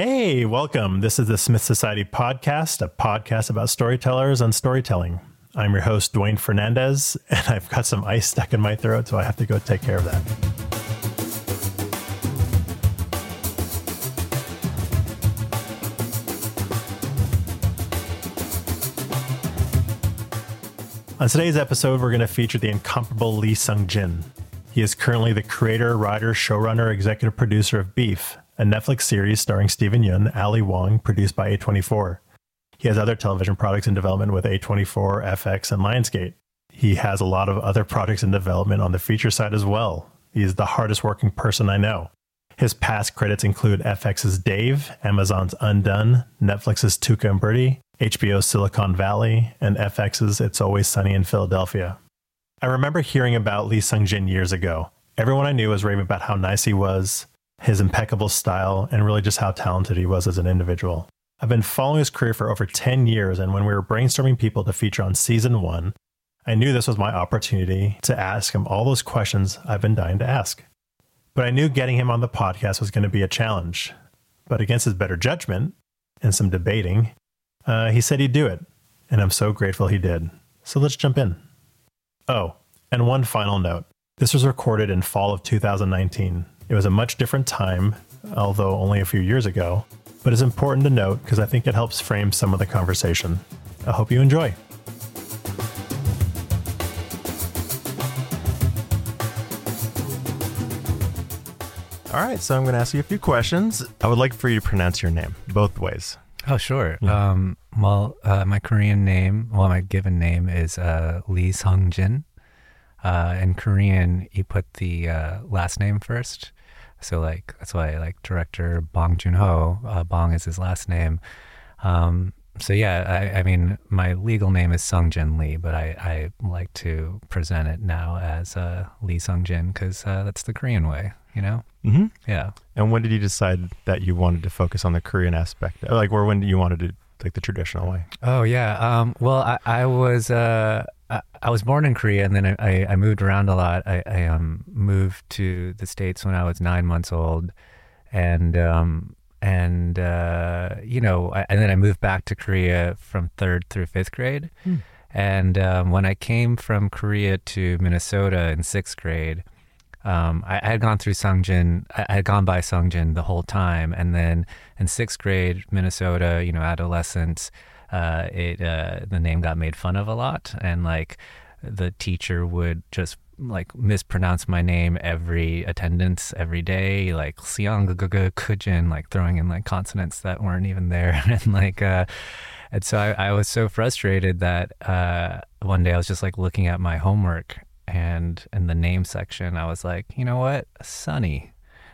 Hey, welcome. This is the Smith Society podcast, a podcast about storytellers and storytelling. I'm your host, Duane Fernandez, and I've got some ice stuck in my throat, so I have to go take care of that. On today's episode, we're going to feature the incomparable Lee Sung Jin. He is currently the creator, writer, showrunner, executive producer of Beef, a Netflix series starring Steven Yeun, Ali Wong, produced by A24. He has other television products in development with A24, FX, and Lionsgate. He has a lot of other products in development on the feature side as well. He is the hardest working person I know. His past credits include FX's Dave, Amazon's Undone, Netflix's Tuca and Bertie, HBO's Silicon Valley, and FX's It's Always Sunny in Philadelphia. I remember hearing about Lee Sung Jin years ago. Everyone I knew was raving about how nice he was, his impeccable style, and really just how talented he was as an individual. I've been following his career for over 10 years, and when we were brainstorming people to feature on season one, I knew this was my opportunity to ask him all those questions I've been dying to ask. But I knew getting him on the podcast was going to be a challenge. But against his better judgment and some debating, he said he'd do it, and I'm so grateful he did. So let's jump in. Oh, and one final note. This was recorded in fall of 2019. It was a much different time, although only a few years ago, but it's important to note because I think it helps frame some of the conversation. I hope you enjoy. All right, so I'm going to ask you a few questions. I would like for you to pronounce your name both ways. Oh, sure. Yeah. My Korean name, my given name is Lee Sung Jin. In Korean, you put the last name first. So, like, that's why, like, director Bong Joon-ho, Bong is his last name. I mean, my legal name is Sung Jin Lee, but I like to present it now as Lee Sung Jin because that's the Korean way, you know? Mm-hmm. Yeah. And when did you decide that you wanted to focus on the Korean aspect? Or when you wanted to, like, the traditional way? Oh, yeah. I was born in Korea, and then I moved around a lot. I moved to the States when I was 9 months old, and then I moved back to Korea from third through fifth grade. Mm. And when I came from Korea to Minnesota in sixth grade, I had gone by Sung Jin the whole time, and then in sixth grade, Minnesota, you know, adolescence. The name got made fun of a lot, and like the teacher would just like mispronounce my name every attendance every day, like Xanga Kujin, like throwing in like consonants that weren't even there, and like and so I was so frustrated that one day I was just like looking at my homework, and in the name section I was like, you know what, Sunny,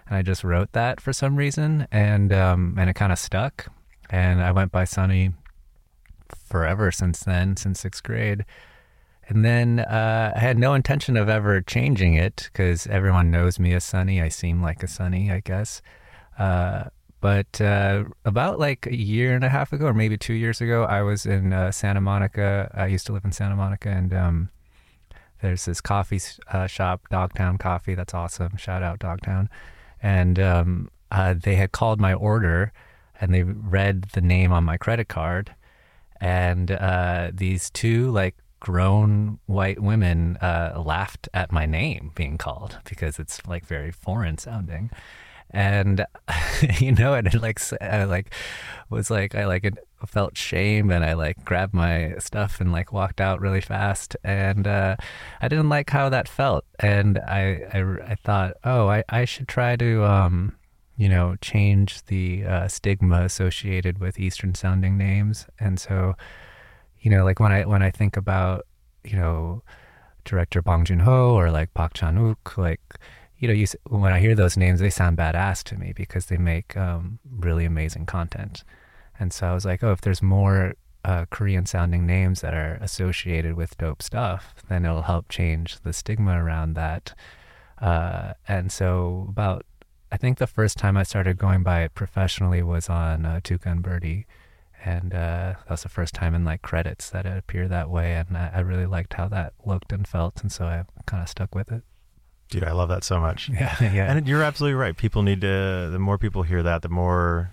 and I just wrote that for some reason, and it kind of stuck, and I went by Sunny forever since then, since sixth grade. And then I had no intention of ever changing it because everyone knows me as Sunny. I seem like a Sunny, I guess. But about like a year and a half ago, or maybe 2 years ago, I was in Santa Monica. I used to live in Santa Monica, and there's this coffee shop, Dogtown Coffee. That's awesome. Shout out Dogtown. And they had called my order, and they read the name on my credit card. And these two like grown white women laughed at my name being called because it's like very foreign sounding, and you know, and it I felt shame, and I like grabbed my stuff and like walked out really fast, and I didn't like how that felt, and I thought, I should try to change the stigma associated with Eastern-sounding names. And so, you know, like when I think about, you know, director Bong Joon-ho or like Park Chan-wook, like, you know, when I hear those names, they sound badass to me because they make really amazing content. And so I was like, if there's more Korean-sounding names that are associated with dope stuff, then it'll help change the stigma around that. I think the first time I started going by it professionally was on Tuca and Bertie, and that was the first time in like credits that it appeared that way, and I really liked how that looked and felt, and so I kind of stuck with it. Dude, I love that so much. Yeah, yeah. And you're absolutely right. The more people hear that, the more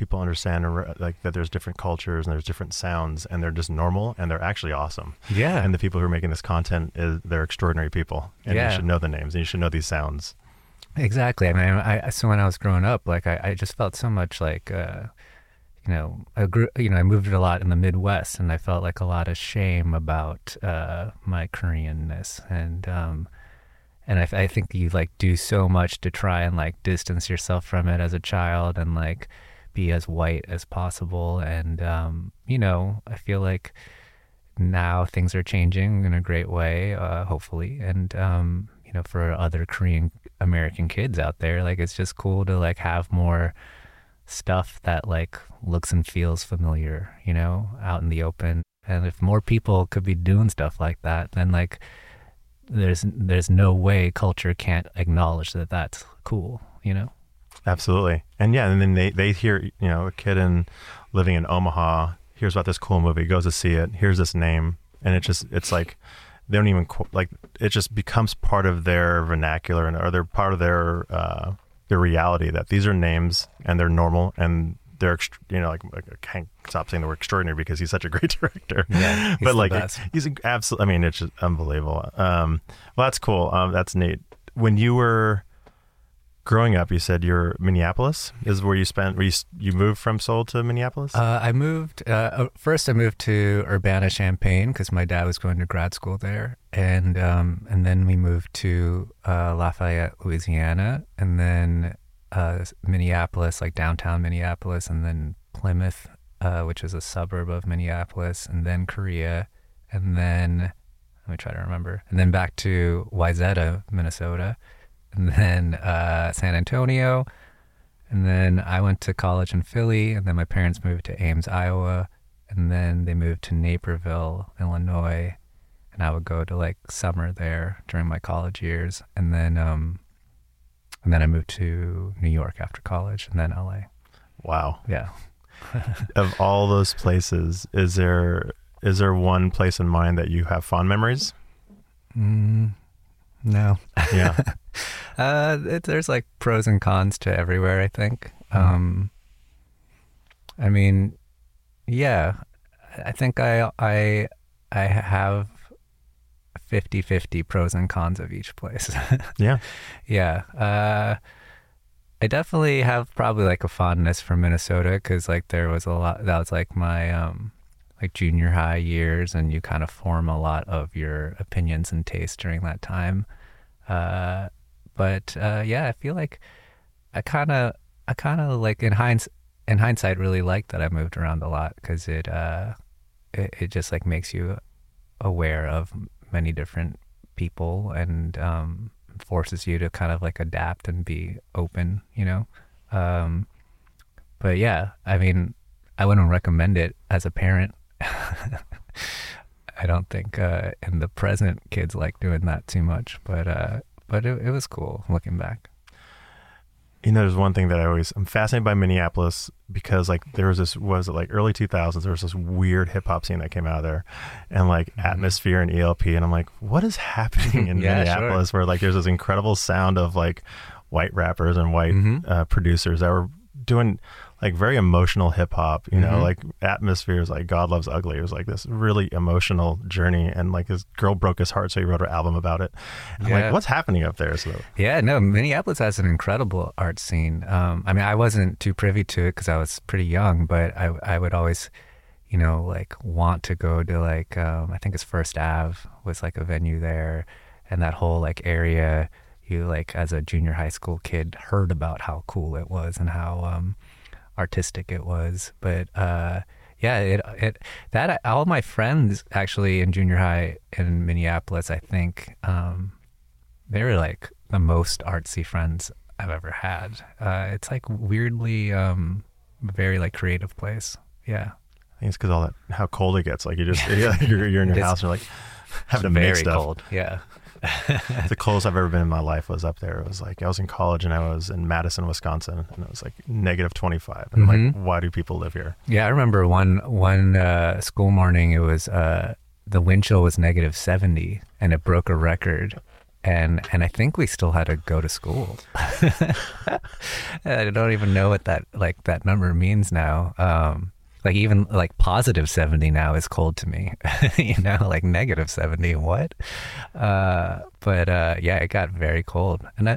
people understand like that there's different cultures and there's different sounds, and they're just normal and they're actually awesome. Yeah. And the people who are making this content, they're extraordinary people, and you should know the names and you should know these sounds. Exactly. I mean, so when I was growing up, like I just felt so much like, I moved a lot in the Midwest, and I felt like a lot of shame about my Koreanness, and I think you like do so much to try and like distance yourself from it as a child and like be as white as possible. And I feel like now things are changing in a great way, hopefully, and for other Korean American kids out there, like it's just cool to like have more stuff that like looks and feels familiar, out in the open. And if more people could be doing stuff like that, then like there's no way culture can't acknowledge that that's cool, Absolutely. And and then they hear, a kid living in Omaha hears about this cool movie, goes to see it, hears this name, and it's like they don't even like it just becomes part of their vernacular and or they're part of their reality, that these are names and they're normal and they're I can't stop saying the word extraordinary because he's such a great director. Yeah, but like he's absolutely. I mean, it's just unbelievable. Well, that's cool. That's neat. When you were growing up, you said you're Minneapolis is where you spent. You moved from Seoul to Minneapolis. I moved first. I moved to Urbana-Champaign because my dad was going to grad school there. And then we moved to Lafayette, Louisiana, and then Minneapolis, like downtown Minneapolis, and then Plymouth, which is a suburb of Minneapolis, and then Korea, and then let me try to remember, and then back to Wayzata, Minnesota, and then San Antonio, and then I went to college in Philly, and then my parents moved to Ames, Iowa, and then they moved to Naperville, Illinois. And I would go to like summer there during my college years, and then I moved to New York after college, and then LA. Wow. Yeah. Of all those places, is there one place in mind that you have fond memories? No. Yeah. There's like pros and cons to everywhere, I think. Mm-hmm. I think I have 50-50 pros and cons of each place. Yeah. Yeah. I definitely have probably like a fondness for Minnesota because like there was a lot, that was like my like junior high years, and you kind of form a lot of your opinions and tastes during that time. I feel like I kind of like in hindsight really liked that I moved around a lot because it just like makes you aware of many different people and forces you to kind of like adapt and be open, but yeah, I mean, I wouldn't recommend it as a parent. I don't think in the present kids like doing that too much, but it was cool looking back. There's one thing that I'm fascinated by Minneapolis because like there was early 2000s, there was this weird hip hop scene that came out of there, and like mm-hmm. Atmosphere and ELP. And I'm like, what is happening in Minneapolis where like there's this incredible sound of like white rappers and white producers that were doing like very emotional hip hop, like Atmosphere is like God Loves Ugly. It was like this really emotional journey, and like this girl broke his heart, so he wrote an album about it. And I'm like, what's happening up there? So Minneapolis has an incredible art scene. I mean, I wasn't too privy to it because I was pretty young, but I would always, like want to go to like, I think it's First Ave was like a venue there, and that whole like area, you like as a junior high school kid heard about how cool it was and how, artistic it was, but all my friends actually in junior high in Minneapolis, I think they were like the most artsy friends I've ever had. It's like weirdly very like creative place. Yeah, I think it's because all that how cold it gets. Like you just you're in your house, and you're like having to make stuff. Cold. Yeah. The coldest I've ever been in my life was up there. It was like I was in college and I was in Madison, Wisconsin, and it was like -25. And I'm like, why do people live here? Yeah, I remember one school morning, it was the wind chill was -70, and it broke a record. And I think we still had to go to school. I don't even know what that number means now. Like even like positive 70 now is cold to me, you know, like negative 70. What? But yeah, it got very cold. And I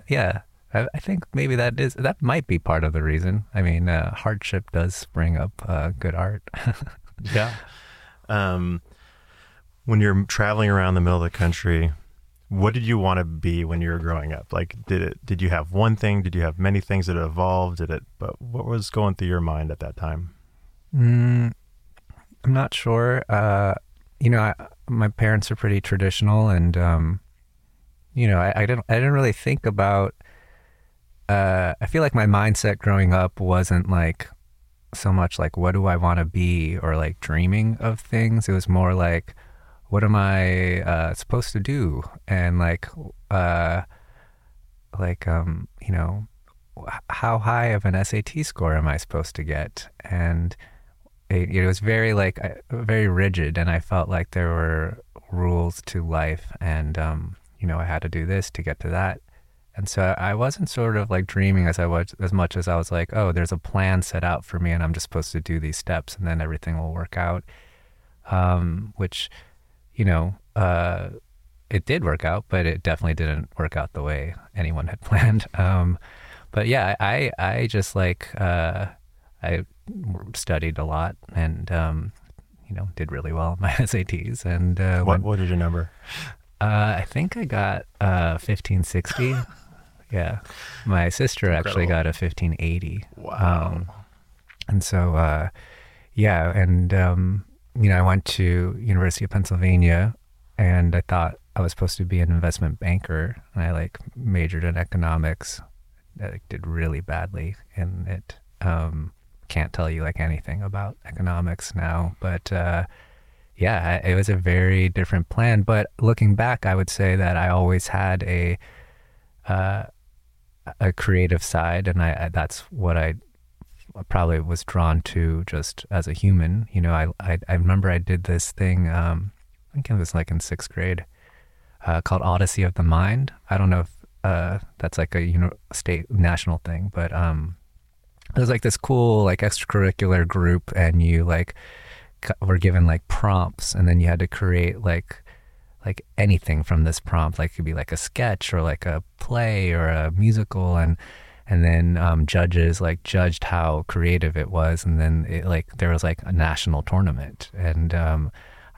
think maybe that might be part of the reason. I mean, hardship does spring up good art. Yeah. When you're traveling around the middle of the country, what did you want to be when you were growing up? Like, did you have one thing? Did you have many things that evolved? But what was going through your mind at that time? I'm not sure. My parents are pretty traditional, and I didn't really think about. I feel like my mindset growing up wasn't like so much like what do I want to be or like dreaming of things. It was more like, what am I supposed to do? And how high of an SAT score am I supposed to get? And it was very very rigid, and I felt like there were rules to life, and I had to do this to get to that. And so I wasn't sort of like dreaming as much as I was like, oh, there's a plan set out for me, and I'm just supposed to do these steps, and then everything will work out. Which it did work out, but it definitely didn't work out the way anyone had planned. But yeah, I just I studied a lot and, did really well in my SATs. And what was your number? I think I got 1560. Yeah. My sister actually got a 1580. Wow. I went to University of Pennsylvania, and I thought I was supposed to be an investment banker. And I majored in economics. I did really badly in it. Can't tell you anything about economics now, but it was a very different plan. But looking back, I would say that I always had a creative side, and that's what I probably was drawn to just as a human. I remember I did this thing, I think it was in 6th grade, called Odyssey of the Mind. I don't know if that's a state national thing, but it was this cool extracurricular group, and you were given prompts, and then you had to create like anything from this prompt. It could be a sketch or a play or a musical, and then judges judged how creative it was, and then it, there was a national tournament, and I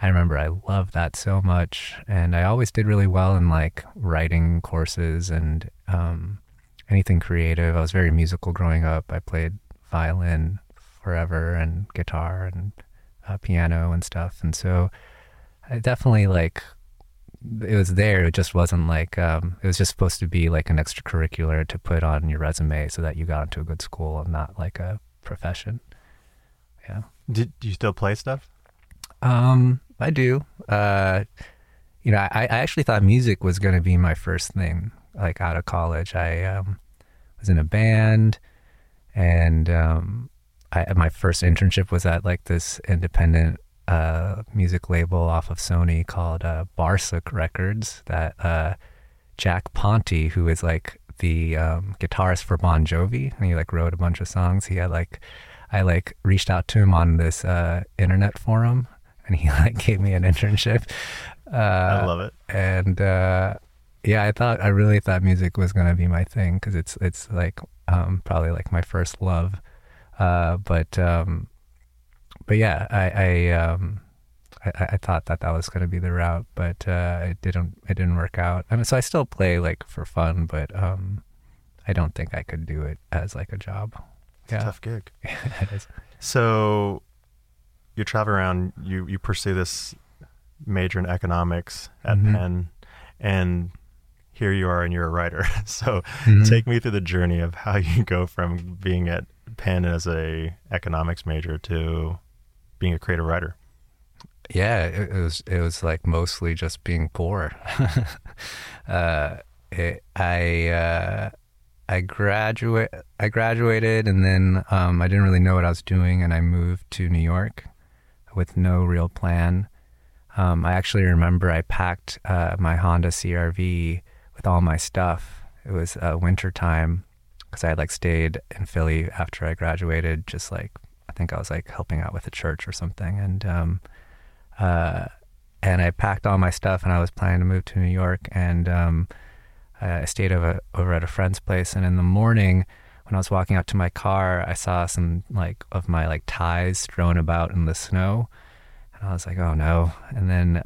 remember I loved that so much, and I always did really well in writing courses and anything creative. I was very musical growing up. I played violin forever and guitar and piano and stuff, and so I definitely it was there. It just wasn't it was just supposed to be an extracurricular to put on your resume so that you got into a good school and not a profession. Yeah. Do you still play stuff? I do. I actually thought music was going to be my first thing. Out of college, I was in a band, and my first internship was at this independent music label off of Sony called Barsuk Records, that Jack Ponty, who is the guitarist for Bon Jovi, and he wrote a bunch of songs. He had I reached out to him on this internet forum, and he gave me an internship. I love it. And I really thought music was gonna be my thing, because it's probably my first love. But yeah, I thought that was going to be the route, but it didn't work out. I mean, so I still play for fun, but I don't think I could do it as a job. It's a tough gig. It is. So you travel around, you pursue this major in economics at Penn, and here you are and you're a writer. So take me through the journey of how you go from being at Penn as a economics major to being a creative writer. Yeah, it was mostly just being poor. I graduated, and then I didn't really know what I was doing, and I moved to New York with no real plan. I actually remember I packed my Honda CRV with all my stuff. It was winter time because I had like stayed in Philly after I graduated, just like, I think I was like helping out with a church or something. And I packed all my stuff and I was planning to move to New York, and I stayed over at a friend's place. And in the morning when I was walking out to my car, I saw some like of my like ties strewn about in the snow, and I was like, oh no. And then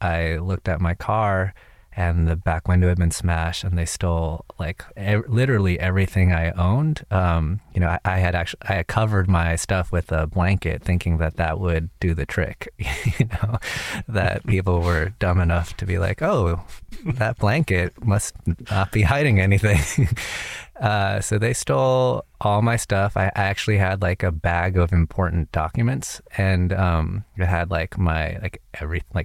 I looked at my car and the back window had been smashed, and they stole like literally everything I owned. You know, I had covered my stuff with a blanket thinking that would do the trick, you know, that people were dumb enough to be like, oh, that blanket must not be hiding anything. So they stole all my stuff. I actually had like a bag of important documents, and it had like my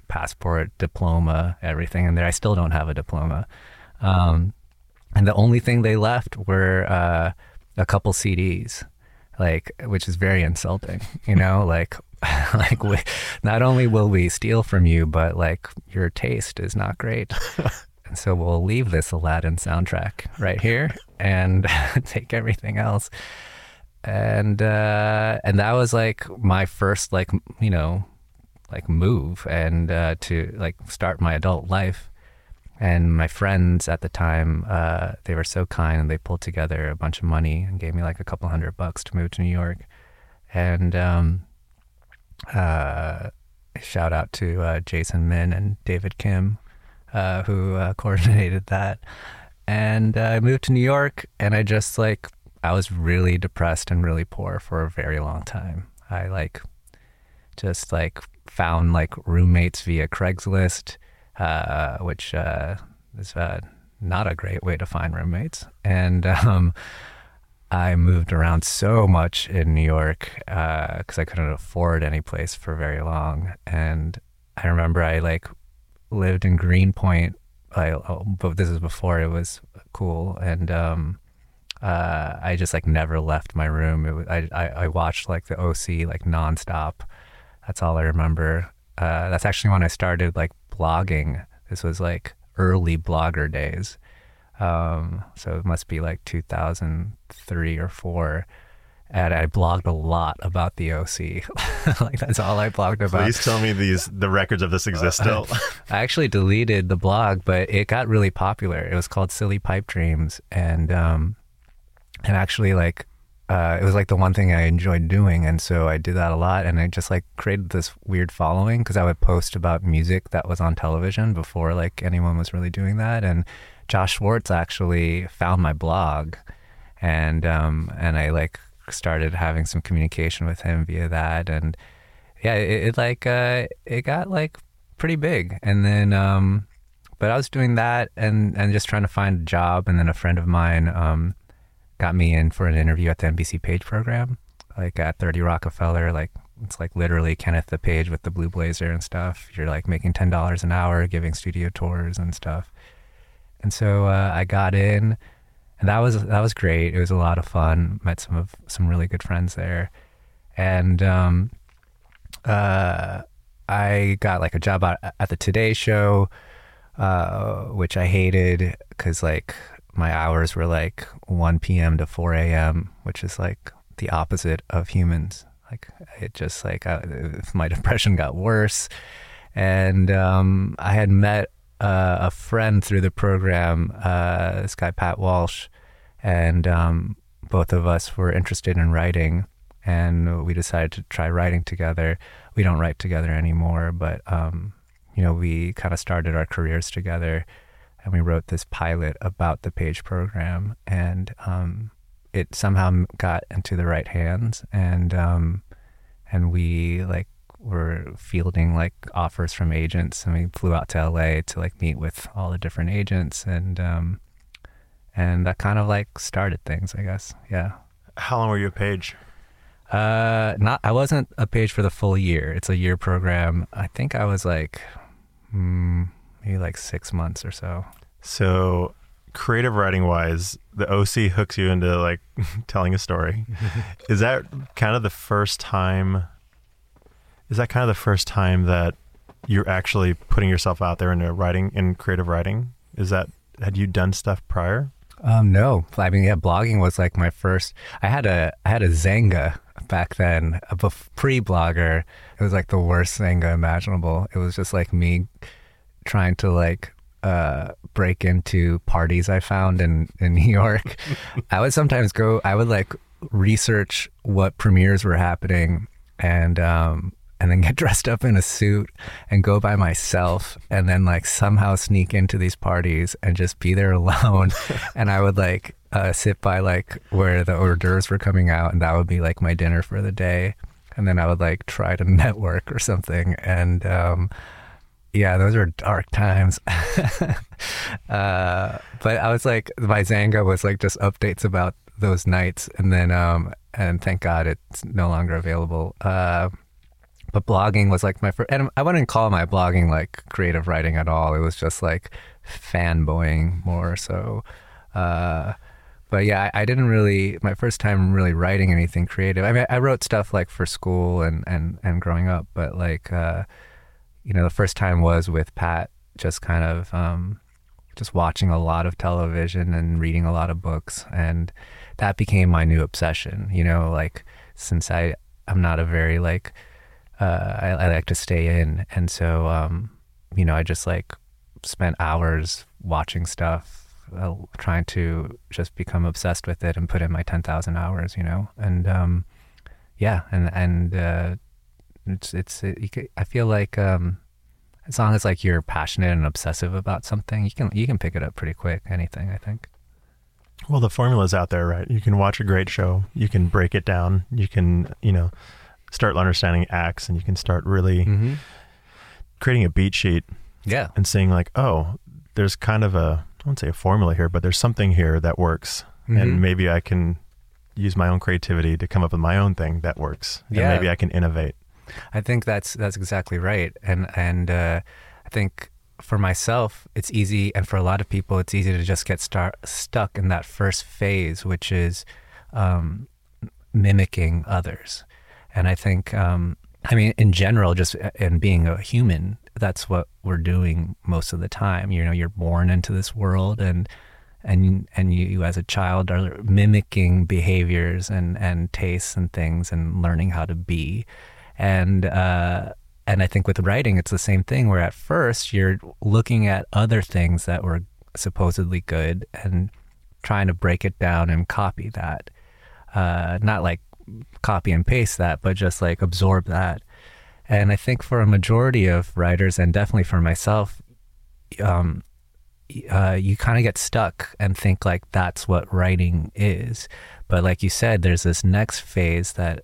passport, diploma, everything in there. I still don't have a diploma, and the only thing they left were a couple CDs, like, which is very insulting, you know, like. Like, not only will we steal from you, but like your taste is not great. And so we'll leave this Aladdin soundtrack right here and take everything else. And that was like my first, like, you know, like move and to like start my adult life. And my friends at the time, they were so kind, and they pulled together a bunch of money and gave me like a couple $100 to move to New York. And shout out to Jason Min and David Kim, who coordinated that. And I moved to New York, and I just like, I was really depressed and really poor for a very long time. I like just like found like roommates via Craigslist, which is not a great way to find roommates. And I moved around so much in New York because I couldn't afford any place for very long. And I remember I like lived in Greenpoint, but this is before it was cool. And I just like never left my room. It was, I watched like the OC like nonstop. That's all I remember. That's actually when I started like blogging. This was like early blogger days. So it must be like 2003 or 4. And I blogged a lot about the OC. Like, that's all I blogged about. Please tell me the records of this exist still. I actually deleted the blog, but it got really popular. It was called Silly Pipe Dreams. And actually like, it was like the one thing I enjoyed doing. And so I did that a lot. And I just like created this weird following because I would post about music that was on television before like anyone was really doing that. And Josh Schwartz actually found my blog, and I like started having some communication with him via that. And yeah, it like, it got like pretty big. And then, but I was doing that and just trying to find a job. And then a friend of mine, got me in for an interview at the NBC Page program, like at 30 Rockefeller. Like, it's like literally Kenneth the Page with the blue blazer and stuff. You're like making $10 an hour, giving studio tours and stuff. And so I got in, and that was great. It was a lot of fun. Met some really good friends there, and I got like a job at the Today Show, which I hated because like my hours were like 1 p.m. to 4 a.m., which is like the opposite of humans. Like, it just like my depression got worse, and I had met a friend through the program, this guy Pat Walsh, and both of us were interested in writing, and we decided to try writing together. We don't write together anymore, but you know, we kind of started our careers together, and we wrote this pilot about the Page program, and it somehow got into the right hands, and we like were fielding like offers from agents, and we flew out to LA to like meet with all the different agents, and that kind of like started things, I guess. Yeah. How long were you a Page? I wasn't a Page for the full year. It's a year program. I think I was like maybe like 6 months or so. So creative writing wise, the OC hooks you into like telling a story. Is that kind of the first time? Is that kind of the first time that you're actually putting yourself out there into writing, in creative writing? Is that Had you done stuff prior? No. I mean, yeah, blogging was like my first. I had a Xanga back then, a pre-blogger. It was like the worst Xanga imaginable. It was just like me trying to like break into parties I found in New York. I would like research what premieres were happening and then get dressed up in a suit and go by myself and then like somehow sneak into these parties and just be there alone. And I would like sit by like where the hors d'oeuvres were coming out, and that would be like my dinner for the day. And then I would like try to network or something. And yeah, those were dark times. But I was like, my Xanga was like just updates about those nights. And then, and thank God it's no longer available. But blogging was like my first, and I wouldn't call my blogging like creative writing at all. It was just like fanboying more so. But yeah, I didn't really, my first time really writing anything creative. I mean, I wrote stuff like for school and growing up, but like, you know, the first time was with Pat, just kind of just watching a lot of television and reading a lot of books. And that became my new obsession, you know, like since I'm not a very like, I like to stay in. And so, you know, I just like spent hours watching stuff, trying to just become obsessed with it and put in my 10,000 hours, you know? And, yeah. And I feel like, as long as like you're passionate and obsessive about something, you can pick it up pretty quick, anything, I think. Well, the formula's out there, right? You can watch a great show, you can break it down, you can, you know, start understanding acts, and you can start really creating a beat sheet. Yeah. And seeing like, oh, there's kind of a, I wouldn't say a formula here, but there's something here that works. Mm-hmm. And maybe I can use my own creativity to come up with my own thing that works. Yeah. And maybe I can innovate. I think that's exactly right. And I think for myself, it's easy. And for a lot of people, it's easy to just get stuck in that first phase, which is mimicking others. And I think, I mean, in general, just in being a human, that's what we're doing most of the time. You know, you're born into this world, and you as a child are mimicking behaviors and tastes and things and learning how to be. And I think with writing, it's the same thing, where at first you're looking at other things that were supposedly good and trying to break it down and copy that, not like copy and paste that, but just like absorb that. And I think for a majority of writers, and definitely for myself, you kind of get stuck and think like that's what writing is. But like you said, there's this next phase that,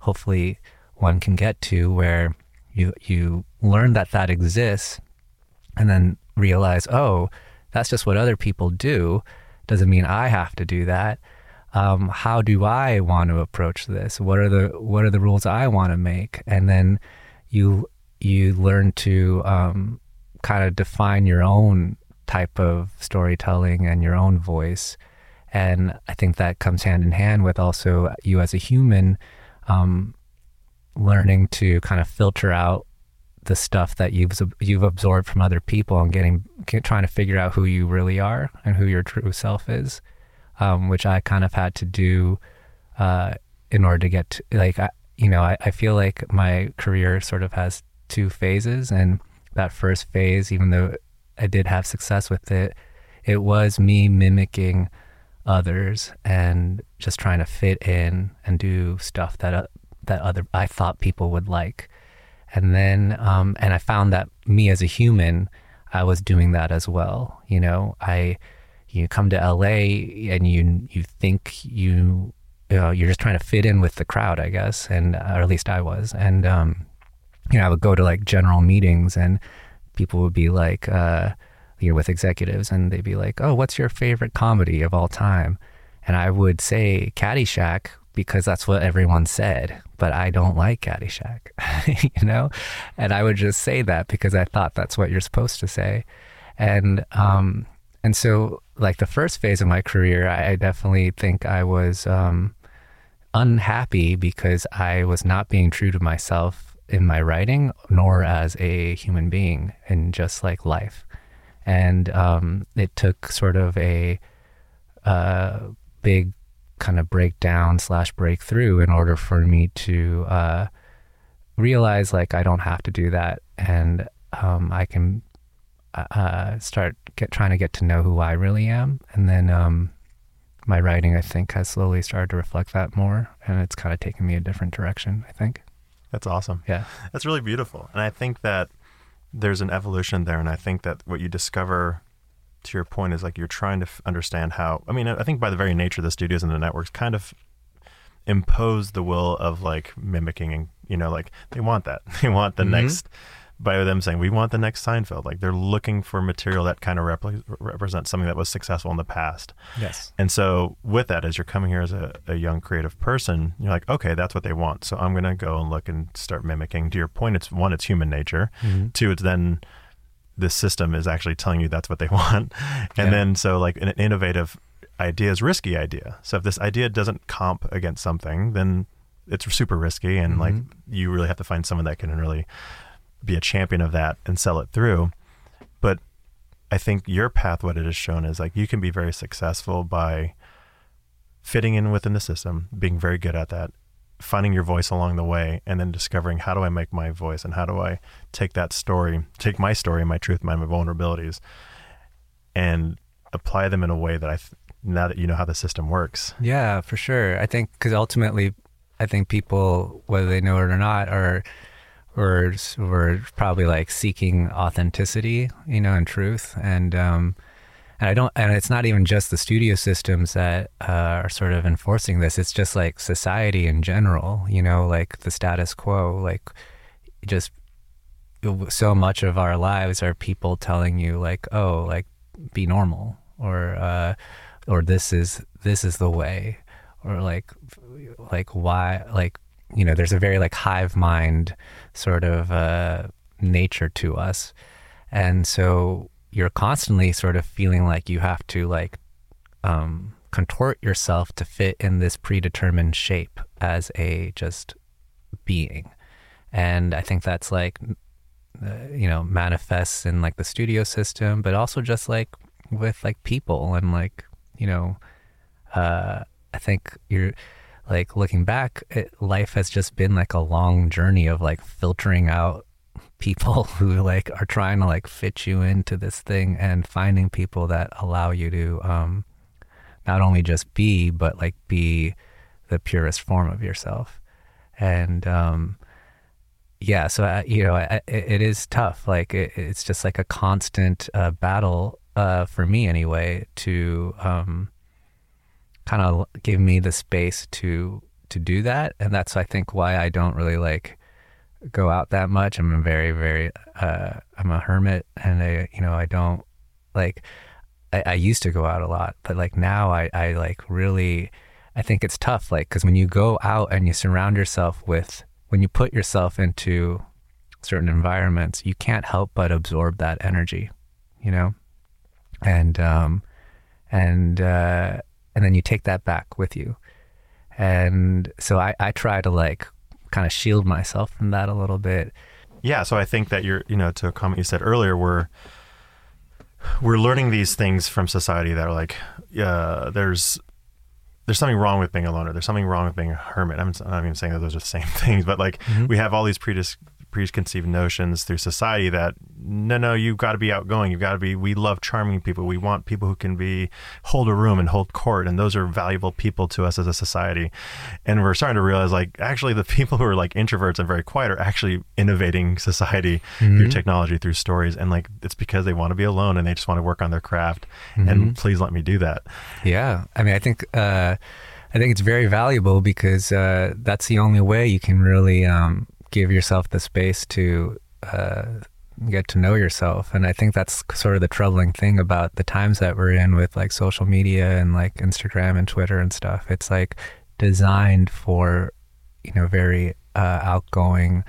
hopefully one can get to, where you learn that exists and then realize, oh, that's just what other people do. Doesn't mean I have to do that. How do I want to approach this? What are the rules I want to make? And then you learn to kind of define your own type of storytelling and your own voice. And I think that comes hand in hand with also you as a human learning to kind of filter out the stuff that you've absorbed from other people, and trying to figure out who you really are and who your true self is, which I kind of had to do in order to get to, like, I feel like my career sort of has two phases, and that first phase, even though I did have success with it, it was me mimicking others and just trying to fit in and do stuff that I thought people would like. And then and I found that me as a human, I was doing that as well. You know, you come to LA and you think you're just trying to fit in with the crowd, I guess, and or at least I was. And you know, I would go to like general meetings, and people would be like, you know, with executives, and they'd be like, oh, what's your favorite comedy of all time? And I would say Caddyshack, because that's what everyone said, but I don't like Caddyshack, you know? And I would just say that because I thought that's what you're supposed to say. And so like the first phase of my career, I definitely think I was unhappy because I was not being true to myself in my writing, nor as a human being in just like life. And it took sort of a big kind of breakdown / breakthrough in order for me to realize, like, I don't have to do that. And I can start trying to get to know who I really am. And then my writing, I think, has slowly started to reflect that more. And it's kind of taken me a different direction, I think. That's awesome. Yeah. That's really beautiful. And I think that there's an evolution there. And I think that what you discover, to your point, is like you're trying to understand how, I mean, I think by the very nature of the studios and the networks kind of impose the will of like mimicking, and, you know, like they want that. They want the next, by them saying, we want the next Seinfeld. Like they're looking for material that kind of represents something that was successful in the past. Yes. And so with that, as you're coming here as a young creative person, you're like, okay, that's what they want. So I'm going to go and look and start mimicking. To your point, it's one, it's human nature. Mm-hmm. Two, it's then this system is actually telling you that's what they want. And then so like an innovative idea is risky idea. So if this idea doesn't comp against something, then it's super risky. And like you really have to find someone that can really be a champion of that and sell it through. But I think your path, what it has shown is like you can be very successful by fitting in within the system, being very good at that, finding your voice along the way, and then discovering how do I make my voice and how do I take that story, take my story, my truth, my vulnerabilities, and apply them in a way that now that you know how the system works. Yeah, for sure. I think, because ultimately, I think people, whether they know it or not, we're probably like seeking authenticity, you know, and truth. And it's not even just the studio systems that are sort of enforcing this. It's just like society in general, you know, like the status quo, like just so much of our lives are people telling you like, oh, like be normal, or this is the way, or like why, like, you know, there's a very like hive mind sort of nature to us. And so you're constantly sort of feeling like you have to like contort yourself to fit in this predetermined shape as a just being. And I think that's like, you know, manifests in like the studio system, but also just like with like people and like, you know, I think you're, like looking back, life has just been like a long journey of like filtering out people who like are trying to like fit you into this thing, and finding people that allow you to not only just be, but like be the purest form of yourself. And yeah, so you know, it is tough. Like it's just like a constant battle for me anyway to kind of give me the space to do that. And that's, I think, why I don't really like go out that much. I'm a very, very, I'm a hermit, and I, you know, I don't like, I used to go out a lot, but like now I like really, I think it's tough. Like, cause when you go out and you surround yourself with, when you put yourself into certain environments, you can't help but absorb that energy, you know? And then you take that back with you. And so I try to like kind of shield myself from that a little bit. Yeah. So I think that you're, you know, to a comment you said earlier, we're learning these things from society that are like, there's something wrong with being a loner. There's something wrong with being a hermit. I'm not even saying that those are the same things, but like we have all these preconceived notions through society that no, you've got to be outgoing, you've got to be, we love charming people, we want people who can be hold a room and hold court, and those are valuable people to us as a society. And we're starting to realize like actually the people who are like introverts and very quiet are actually innovating society through technology, through stories, and like it's because they want to be alone and they just want to work on their craft. And please let me do that. Yeah, I mean, I think it's very valuable, because that's the only way you can really give yourself the space to get to know yourself. And I think that's sort of the troubling thing about the times that we're in with like social media and like Instagram and Twitter and stuff. It's like designed for, you know, very outgoing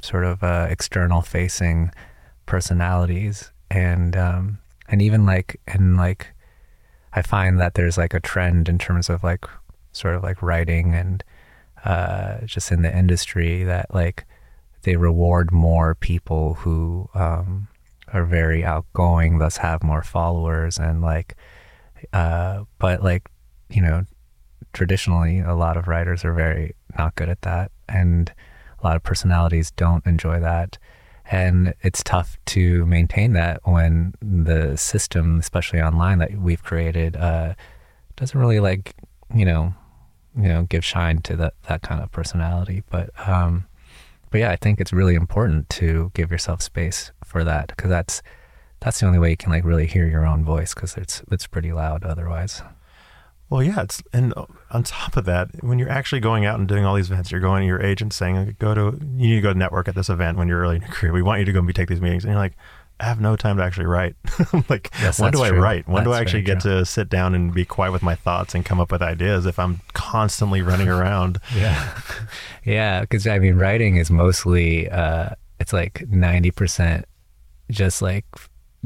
sort of external facing personalities. And even like, and like, I find that there's like a trend in terms of like sort of like writing and just in the industry that like they reward more people who are very outgoing, thus have more followers, and like, but like, you know, traditionally a lot of writers are very not good at that, and a lot of personalities don't enjoy that. And it's tough to maintain that when the system, especially online, that we've created, doesn't really like, you know, give shine to that kind of personality. But yeah, I think it's really important to give yourself space for that, because that's the only way you can like really hear your own voice, because it's pretty loud otherwise. Well, yeah, and on top of that, when you're actually going out and doing all these events, you're going to your agent saying, you need to go to network at this event when you're early in your career. We want you to go and take these meetings. And you're like, I have no time to actually write. Like, yes, when do I write? When do I actually get to sit down and be quiet with my thoughts and come up with ideas if I'm constantly running around? Yeah. Yeah. Cause I mean, writing is mostly, it's like 90% just like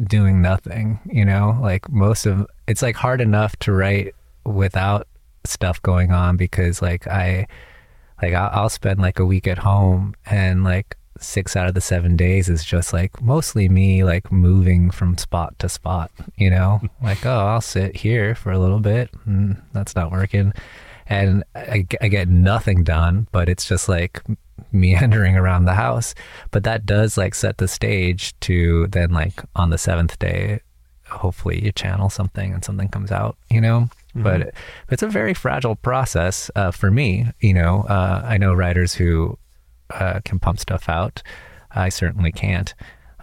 doing nothing, you know, like most of it's like hard enough to write without stuff going on, because like I'll spend like a week at home, and like 6 out of the 7 days is just like mostly me like moving from spot to spot, you know, like, oh, I'll sit here for a little bit, that's not working, and I get nothing done, but it's just like meandering around the house. But that does like set the stage to then like on the 7th day, hopefully you channel something and something comes out, you know. Mm-hmm. But it's a very fragile process for me, you know. I know writers who can pump stuff out. I certainly can't.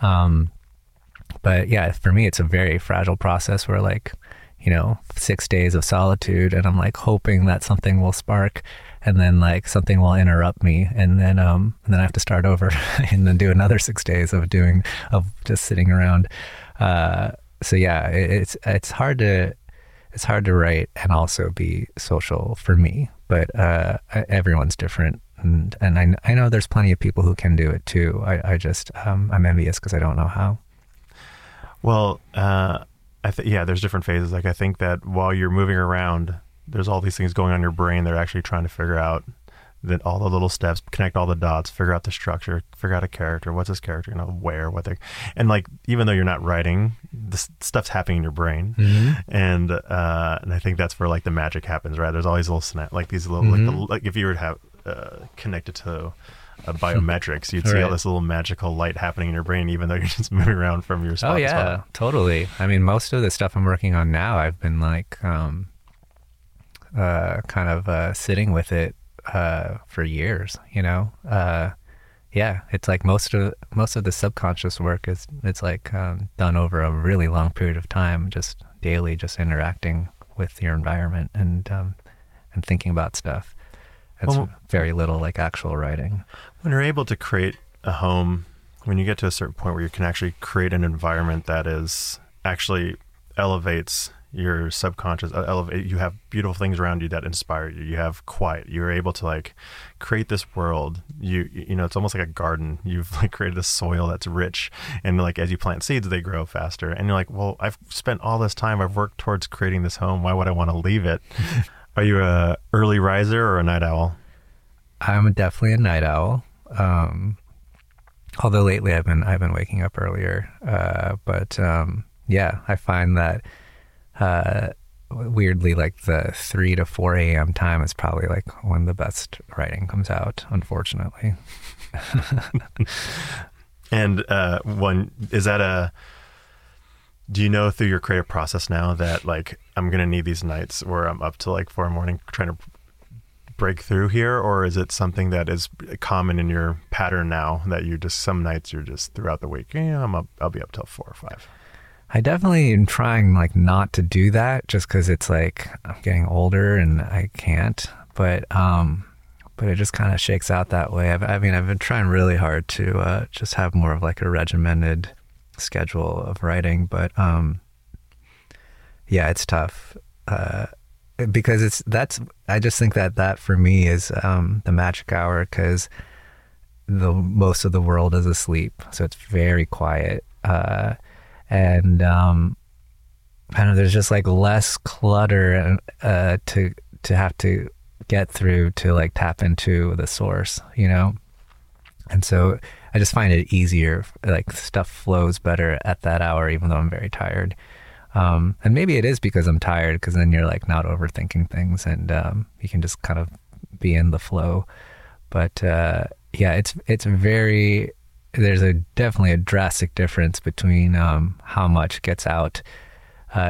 But yeah, for me, it's a very fragile process where like, you know, 6 days of solitude, and I'm like hoping that something will spark, and then like something will interrupt me, and then I have to start over and then do another 6 days of just sitting around. So yeah, it's hard to write and also be social for me, but everyone's different, and I know there's plenty of people who can do it too. I just I'm envious because I don't know how. Well, yeah, there's different phases. Like I think that while you're moving around, there's all these things going on in your brain that are actually trying to figure out that all the little steps, connect all the dots, figure out the structure, figure out a character, what's this character, you know, and like, even though you're not writing, this stuff's happening in your brain. Mm-hmm. And I think that's where like the magic happens, right? There's all these little mm-hmm. like if you were to have connected to biometrics, you'd see all this little magical light happening in your brain, even though you're just moving around from your spot. Oh yeah, to spot. Totally. I mean, most of the stuff I'm working on now, I've been like, kind of, sitting with it for years, you know. Yeah, it's like most of the subconscious work is done over a really long period of time, just daily, just interacting with your environment and thinking about stuff. It's very little like actual writing. When you're able to create a home, when you get to a certain point where you can actually create an environment that is actually elevates your subconscious, you have beautiful things around you that inspire you, you have quiet, you're able to like create this world, you know, it's almost like a garden. You've like created a soil that's rich, and like as you plant seeds, they grow faster, and you're like, well, I've spent all this time, I've worked towards creating this home, why would I want to leave it? Are you a early riser or a night owl? I'm definitely a night owl, although lately I've been waking up earlier, but yeah, I find that weirdly, like the 3 to 4 a.m. time is probably like when the best writing comes out, unfortunately. And do you know through your creative process now that like I'm gonna need these nights where I'm up to like 4 in the morning trying to break through here, or is it something that is common in your pattern now that you just some nights you're just throughout the week, yeah, I'll be up till 4 or 5? I definitely am trying like not to do that, just because it's like I'm getting older and I can't, but it just kind of shakes out that way. I've been trying really hard to just have more of like a regimented schedule of writing, but yeah, it's tough because I just think that for me is the magic hour, because the most of the world is asleep, so it's very quiet. And I don't know, there's just like less clutter to have to get through to like tap into the source, you know. And so I just find it easier, like stuff flows better at that hour, even though I'm very tired. And maybe it is because I'm tired, because then you're like not overthinking things, and you can just kind of be in the flow. But yeah, it's very, there's a definitely a drastic difference between how much gets out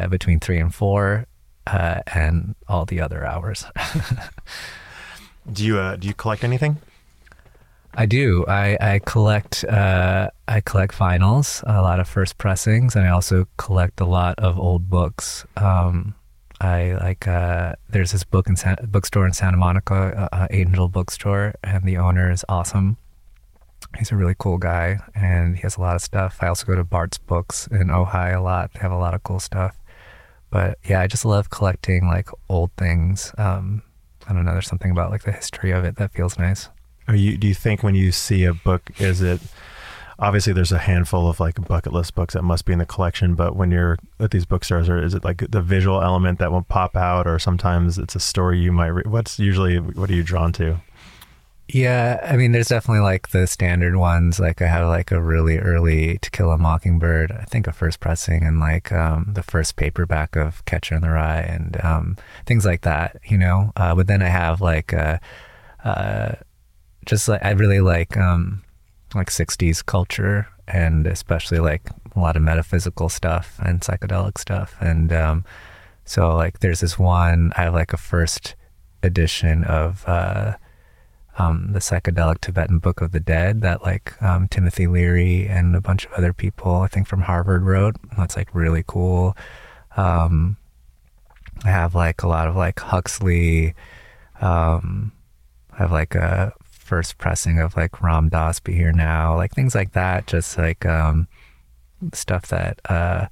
between 3 and 4 and all the other hours. Do you collect anything? I do. I collect vinyls, a lot of first pressings, and I also collect a lot of old books. I like there's this bookstore in Santa Monica, Angel Bookstore, and the owner is awesome. He's a really cool guy, and he has a lot of stuff. I also go to Bart's Books in Ojai a lot. They have a lot of cool stuff. But yeah, I just love collecting like old things. I don't know. There's something about like the history of it that feels nice. Do you think when you see a book, is it, obviously there's a handful of like bucket list books that must be in the collection, but when you're at these bookstores, or is it like the visual element that will pop out, or sometimes it's a story you might read? What are you drawn to? Yeah, I mean, there's definitely like the standard ones. Like I had like a really early To Kill a Mockingbird, I think a first pressing, and like the first paperback of Catcher in the Rye, and things like that, you know? But then I have like just like, I really like 60s culture, and especially like a lot of metaphysical stuff and psychedelic stuff. And so like there's this one, I have like a first edition of the psychedelic Tibetan Book of the Dead that like Timothy Leary and a bunch of other people, I think from Harvard, wrote. That's like really cool. I have like a lot of like Huxley. I have like a first pressing of like Ram Dass, Be Here Now, like things like that, just like stuff that I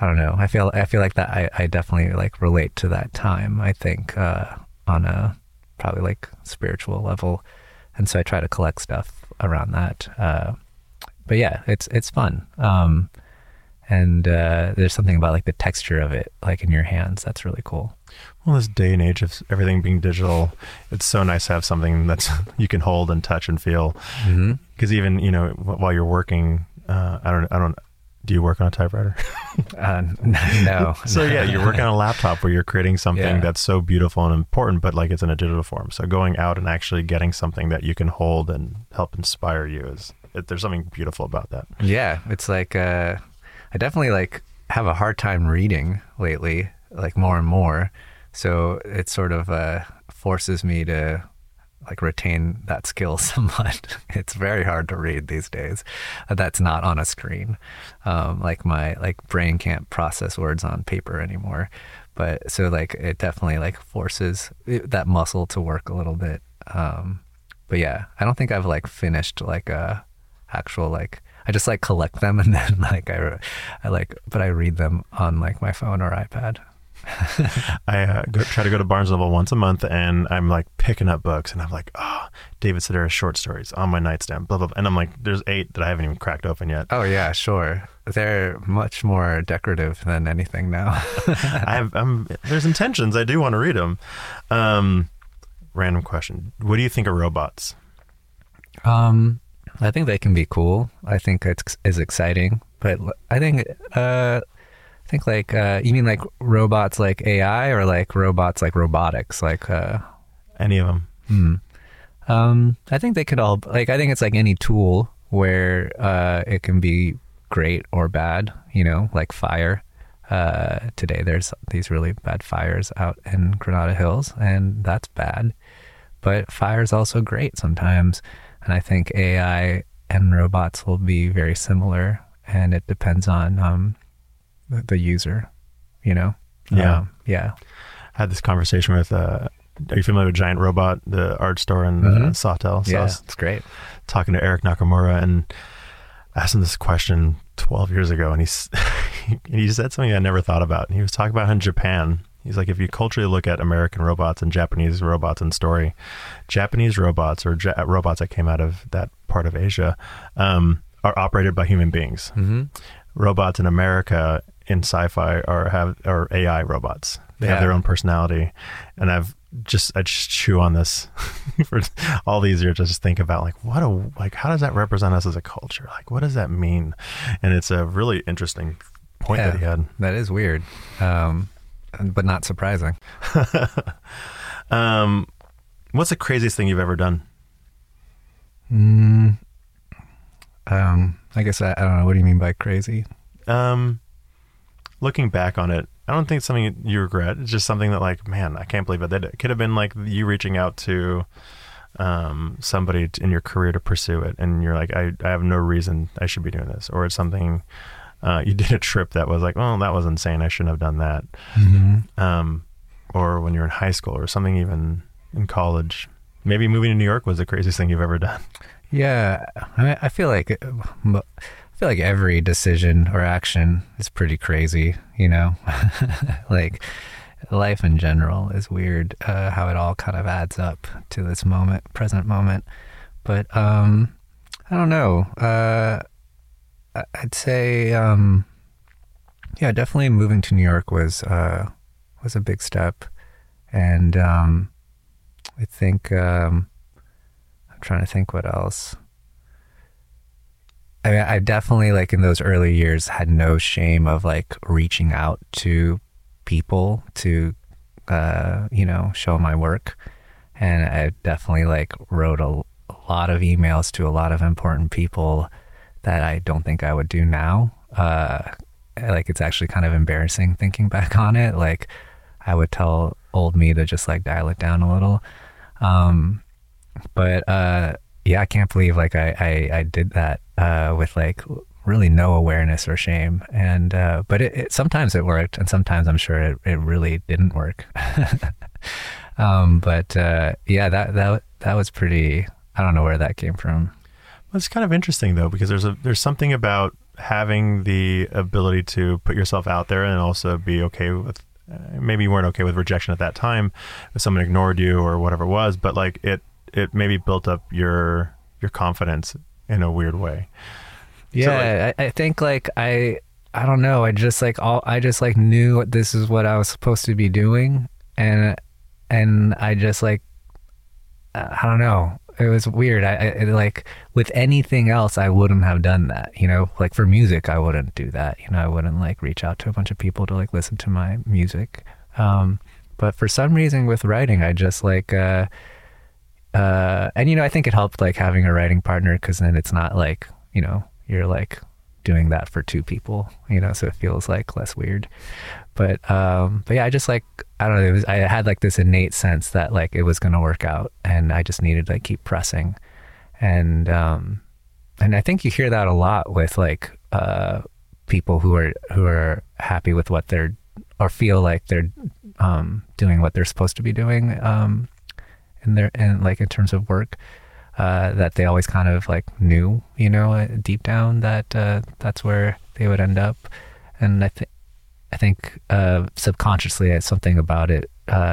don't know, I feel like that I definitely like relate to that time, I think, on a probably like spiritual level, and so I try to collect stuff around that. But yeah, it's fun. And there's something about like the texture of it, like in your hands, that's really cool. Well, this day and age of everything being digital, it's so nice to have something that's you can hold and touch and feel. Because even, you know, while you're working, do you work on a typewriter? No. So yeah, you're working on a laptop where you're creating something that's so beautiful and important, but like it's in a digital form. So going out and actually getting something that you can hold and help inspire you there's something beautiful about that. Yeah, it's like, I definitely like have a hard time reading lately, like more and more. So it sort of forces me to like retain that skill somewhat. It's very hard to read these days. That's not on a screen. Like my brain can't process words on paper anymore. But so like it definitely like forces that muscle to work a little bit. But yeah, I don't think I've like finished like a actual like. I just like collect them, and then like but I read them on like my phone or iPad. I try to go to Barnes & Noble once a month, and I'm like picking up books, and I'm like, David Sedaris short stories on my nightstand, blah, blah, blah. And I'm like, there's 8 that I haven't even cracked open yet. Oh yeah, sure. They're much more decorative than anything now. There's intentions. I do want to read them. Random question. What do you think of robots? I think they can be cool. I think it is exciting, but I think like, you mean like robots like AI, or like robots like robotics, like any of them? I think they could all, like, I think it's like any tool where it can be great or bad, you know, like fire. Today there's these really bad fires out in Granada Hills, and that's bad, but fire's also great sometimes. And I think AI and robots will be very similar, and it depends on the user, you know? Yeah. I had this conversation with, are you familiar with Giant Robot, the art store in Sawtell? Yeah, it's great. Talking to Eric Nakamura, and asked him this question 12 years ago, and he said something I never thought about. And he was talking about how in Japan, he's like, if you culturally look at American robots and Japanese robots in story, Japanese robots, or robots that came out of that part of Asia, are operated by human beings. Robots in America in sci-fi are AI robots. They have their own personality, and I just chew on this for all these years to just think about how does that represent us as a culture? Like, what does that mean? And it's a really interesting point that he had. That is weird, but not surprising. What's the craziest thing you've ever done? I guess I don't know. What do you mean by crazy? Looking back on it, I don't think it's something you regret. It's just something that, I can't believe I did it. It could have been you reaching out to somebody in your career to pursue it, and you're like, I have no reason I should be doing this. Or it's something you did a trip that was that was insane. I shouldn't have done that. Mm-hmm. Or when you're in high school or something, even in college. Maybe moving to New York was the craziest thing you've ever done. Yeah, I feel like every decision or action is pretty crazy, you know. Life in general is weird, how it all kind of adds up to this present moment. But I don't know. I'd say, definitely moving to New York was a big step, and I think. Trying to think what else. I mean, I definitely in those early years had no shame of reaching out to people to show my work, and I definitely wrote a lot of emails to a lot of important people that I don't think I would do now. It's actually kind of embarrassing thinking back on it. I would tell old me to just dial it down a little. But, I can't believe I did that, with really no awareness or shame. And, but it sometimes it worked, and sometimes I'm sure it really didn't work. That was pretty, I don't know where that came from. Well, it's kind of interesting though, because there's something about having the ability to put yourself out there and also be okay with, maybe you weren't okay with rejection at that time, if someone ignored you or whatever it was, but it maybe built up your confidence in a weird way. Yeah. So I think I don't know. I just I just knew this is what I was supposed to be doing. And I just I don't know. It was weird. I with anything else, I wouldn't have done that, you know, for music, I wouldn't do that. You know, I wouldn't reach out to a bunch of people to listen to my music. But for some reason with writing, I just and, I think it helped having a writing partner, because then it's not you're doing that for two people, so it feels less weird. But yeah, I just I don't know. I had this innate sense that it was going to work out, and I just needed to keep pressing. And I think you hear that a lot with people who are happy with what they're, or feel like they're, doing what they're supposed to be doing. In terms of work, that they always kind of knew, deep down that that's where they would end up. And I think subconsciously something about it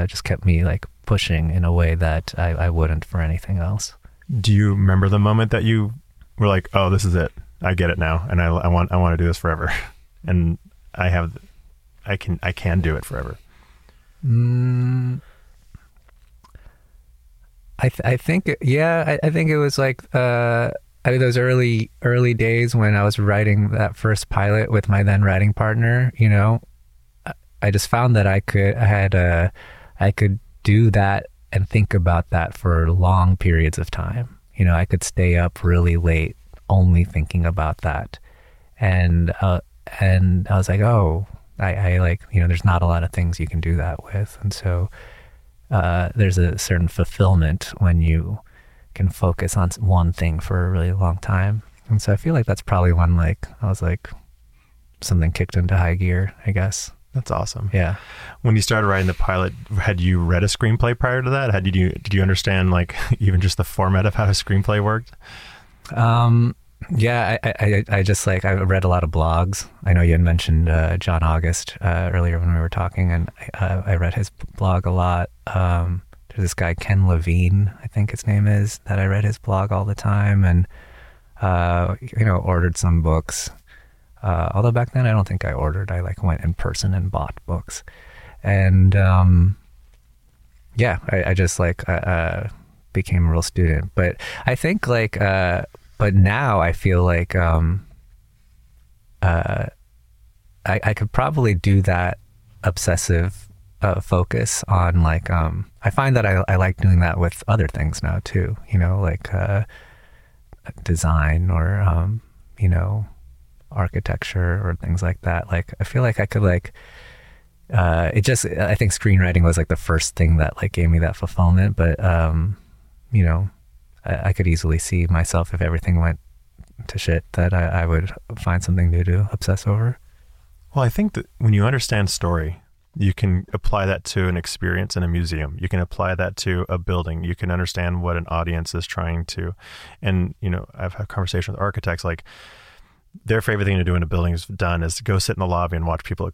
just kept me pushing in a way that I wouldn't for anything else. Do you remember the moment that you were oh, this is it. I get it now. And I want to do this forever. And I can do it forever. I think it was those early days when I was writing that first pilot with my then writing partner. You know, I just found that I could do that and think about that for long periods of time. You know, I could stay up really late only thinking about that, and I was there's not a lot of things you can do that with, and so. There's a certain fulfillment when you can focus on one thing for a really long time. And so I feel that's probably when I was something kicked into high gear, I guess. That's awesome. Yeah. When you started writing the pilot, had you read a screenplay prior to that? Did you understand even just the format of how a screenplay worked? Yeah, I just I read a lot of blogs. I know you had mentioned John August earlier when we were talking, and I read his blog a lot. There's this guy Ken Levine, I think his name is, that I read his blog all the time, and ordered some books. Although back then I don't think I ordered. I like went in person and bought books. And I just like became a real student. But I think like, but now I feel like I could probably do that obsessive focus on like, I find that I like doing that with other things now too, you know, like design or, you know, architecture or things like that. Like, I feel like I could like, I think screenwriting was like the first thing that like gave me that fulfillment, but, you know, I could easily see myself if everything went to shit that I would find something new to obsess over. Well, I think that when you understand story, you can apply that to an experience in a museum. You can apply that to a building. You can understand what an audience is trying to, and, you know, I've had conversations with architects, like, their favorite thing to do when a building is done is to go sit in the lobby and watch people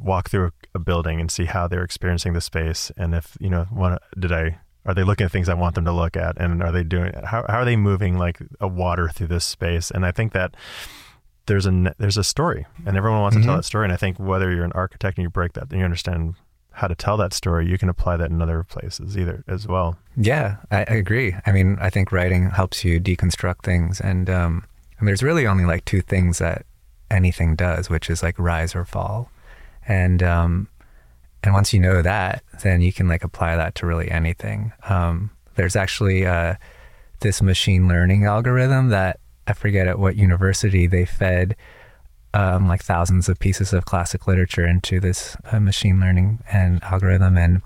walk through a building and see how they're experiencing the space. And if, you know, are they looking at things I want them to look at? And are they doing, how are they moving like a water through this space? And I think that there's a story and everyone wants to tell that story. And I think whether you're an architect and you break that and you understand how to tell that story, you can apply that in other places either as well. Yeah, I agree. I mean, I think writing helps you deconstruct things and there's really only like two things that anything does, which is like rise or fall. And once you know that, then you can like apply that to really anything. There's actually this machine learning algorithm that I forget at what university they fed like thousands of pieces of classic literature into this machine learning and algorithm. And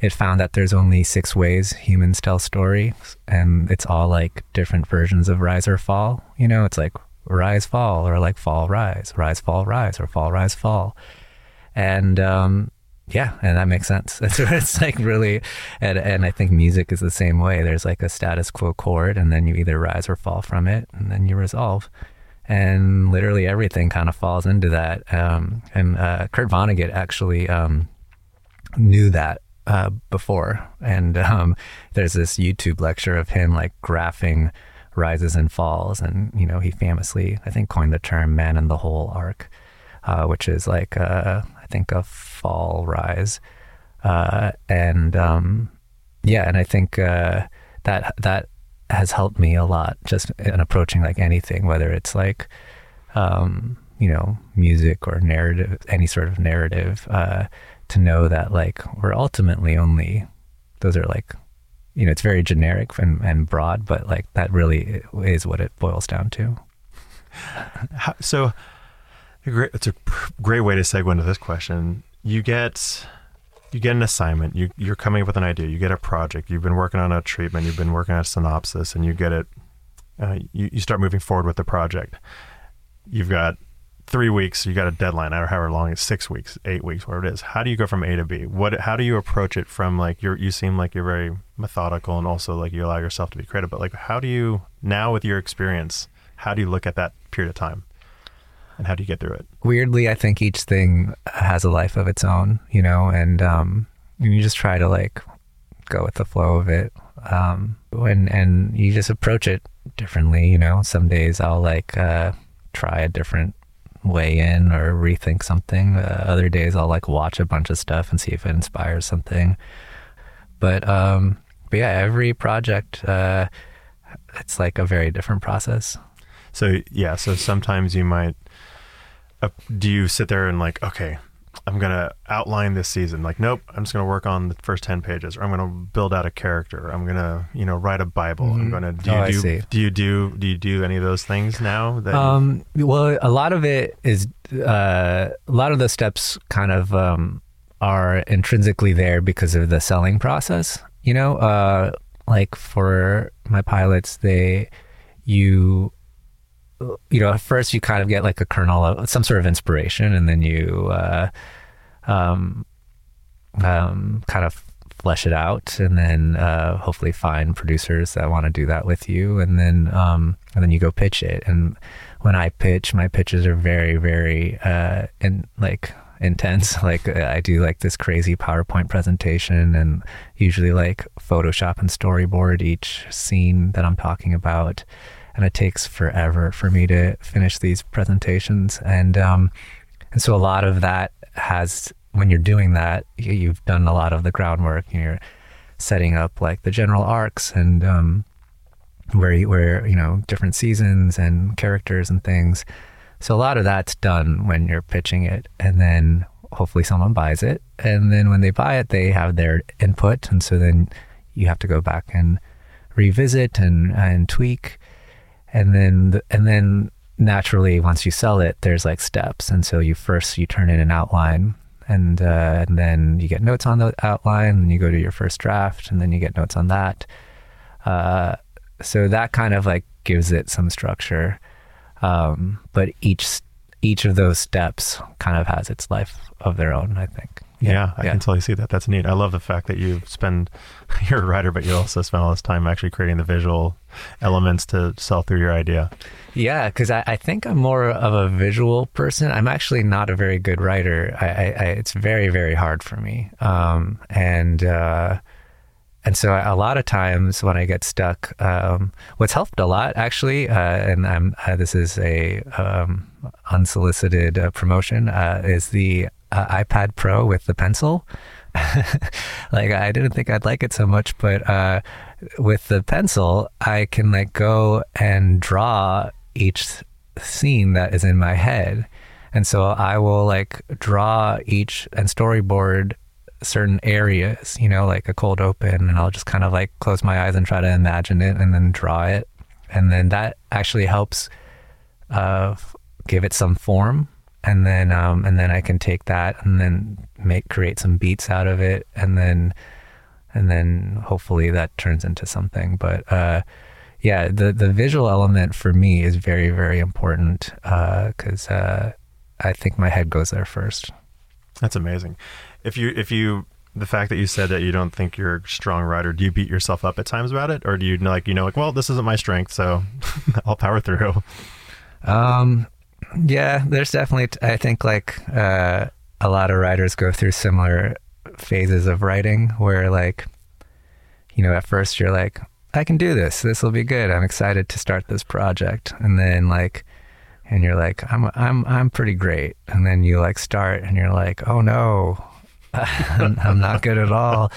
it found that there's only 6 ways humans tell stories, and it's all like different versions of rise or fall. You know, it's like rise, fall, or like fall, rise, fall, rise, or fall, rise, fall. And and that makes sense. That's what it's like really. And I think music is the same way. There's like a status quo chord, and then you either rise or fall from it, and then you resolve. And literally everything kind of falls into that. And Kurt Vonnegut actually knew that before. And there's this YouTube lecture of him like graphing rises and falls. And, you know, he famously, I think, coined the term man in the whole arc, which is like, I think a fall rise. And I think that has helped me a lot just in approaching like anything, whether it's like, you know, music or narrative, any sort of narrative, to know that like we're ultimately only, those are like, you know, it's very generic and broad, but like that really is what it boils down to. So it's a great way to segue into this question. You get an assignment, you're coming up with an idea, you get a project, you've been working on a treatment, you've been working on a synopsis, and you get it, you start moving forward with the project. You've got 3 weeks, you got a deadline, I don't know however long it's, 6 weeks, 8 weeks, whatever it is. How do you go from A to B? How do you approach it from like, you seem like you're very methodical and also like you allow yourself to be creative, but like how do you, now with your experience, how do you look at that period of time? And how do you get through it? Weirdly, I think each thing has a life of its own, you know, and you just try to like go with the flow of it. And you just approach it differently, you know. Some days I'll like try a different way in or rethink something. Other days I'll like watch a bunch of stuff and see if it inspires something. But yeah, every project, it's like a very different process. So yeah, so sometimes you might, do you sit there and like, okay, I'm going to outline this season. Like, nope, I'm just going to work on the first 10 pages, or I'm going to build out a character. I'm going to, you know, write a Bible. I'm going to, do you do any of those things now? That well, a lot of it is, a lot of the steps kind of, are intrinsically there because of the selling process, you know, like for my pilots, you know, at first you kind of get like a kernel of some sort of inspiration, and then you kind of flesh it out, and then hopefully find producers that want to do that with you, and then you go pitch it. And when I pitch, my pitches are very, very intense. Like I do like this crazy PowerPoint presentation, and usually like Photoshop and storyboard each scene that I'm talking about. and it takes forever for me to finish these presentations. And so a lot of that has, when you're doing that, you've done a lot of the groundwork and you're setting up like the general arcs and where you know, different seasons and characters and things. So a lot of that's done when you're pitching it, and then hopefully someone buys it. And then when they buy it, they have their input. And so then you have to go back and revisit and tweak. And then naturally, once you sell it, there's like steps. And so you first turn in an outline, and then you get notes on the outline, and you go to your first draft, and then you get notes on that. So that kind of like gives it some structure. But each of those steps kind of has its life of their own, I think. Yeah, I can totally see that. That's neat. I love the fact that you're a writer, but you also spend all this time actually creating the visual elements to sell through your idea. Yeah, because I think I'm more of a visual person. I'm actually not a very good writer. I it's very, very hard for me. And so a lot of times when I get stuck, what's helped a lot actually, and this is a unsolicited promotion, is the iPad Pro with the pencil. Like, I didn't think I'd like it so much, but with the pencil, I can like go and draw each scene that is in my head. And so I will like draw each and storyboard certain areas, you know, like a cold open, and I'll just kind of like close my eyes and try to imagine it and then draw it. And then that actually helps give it some form. And then I can take that and then create some beats out of it. And then hopefully that turns into something. But yeah, the visual element for me is very, very important, because I think my head goes there first. That's amazing. If you, the fact that you said that you don't think you're a strong writer, do you beat yourself up at times about it? Or do you well, this isn't my strength, so I'll power through. Yeah, there's definitely, I think like, a lot of writers go through similar phases of writing where like, you know, at first you're like, I can do this. This will be good. I'm excited to start this project. And then like, and you're like, I'm pretty great. And then you like start and you're like, oh no, I'm not good at all.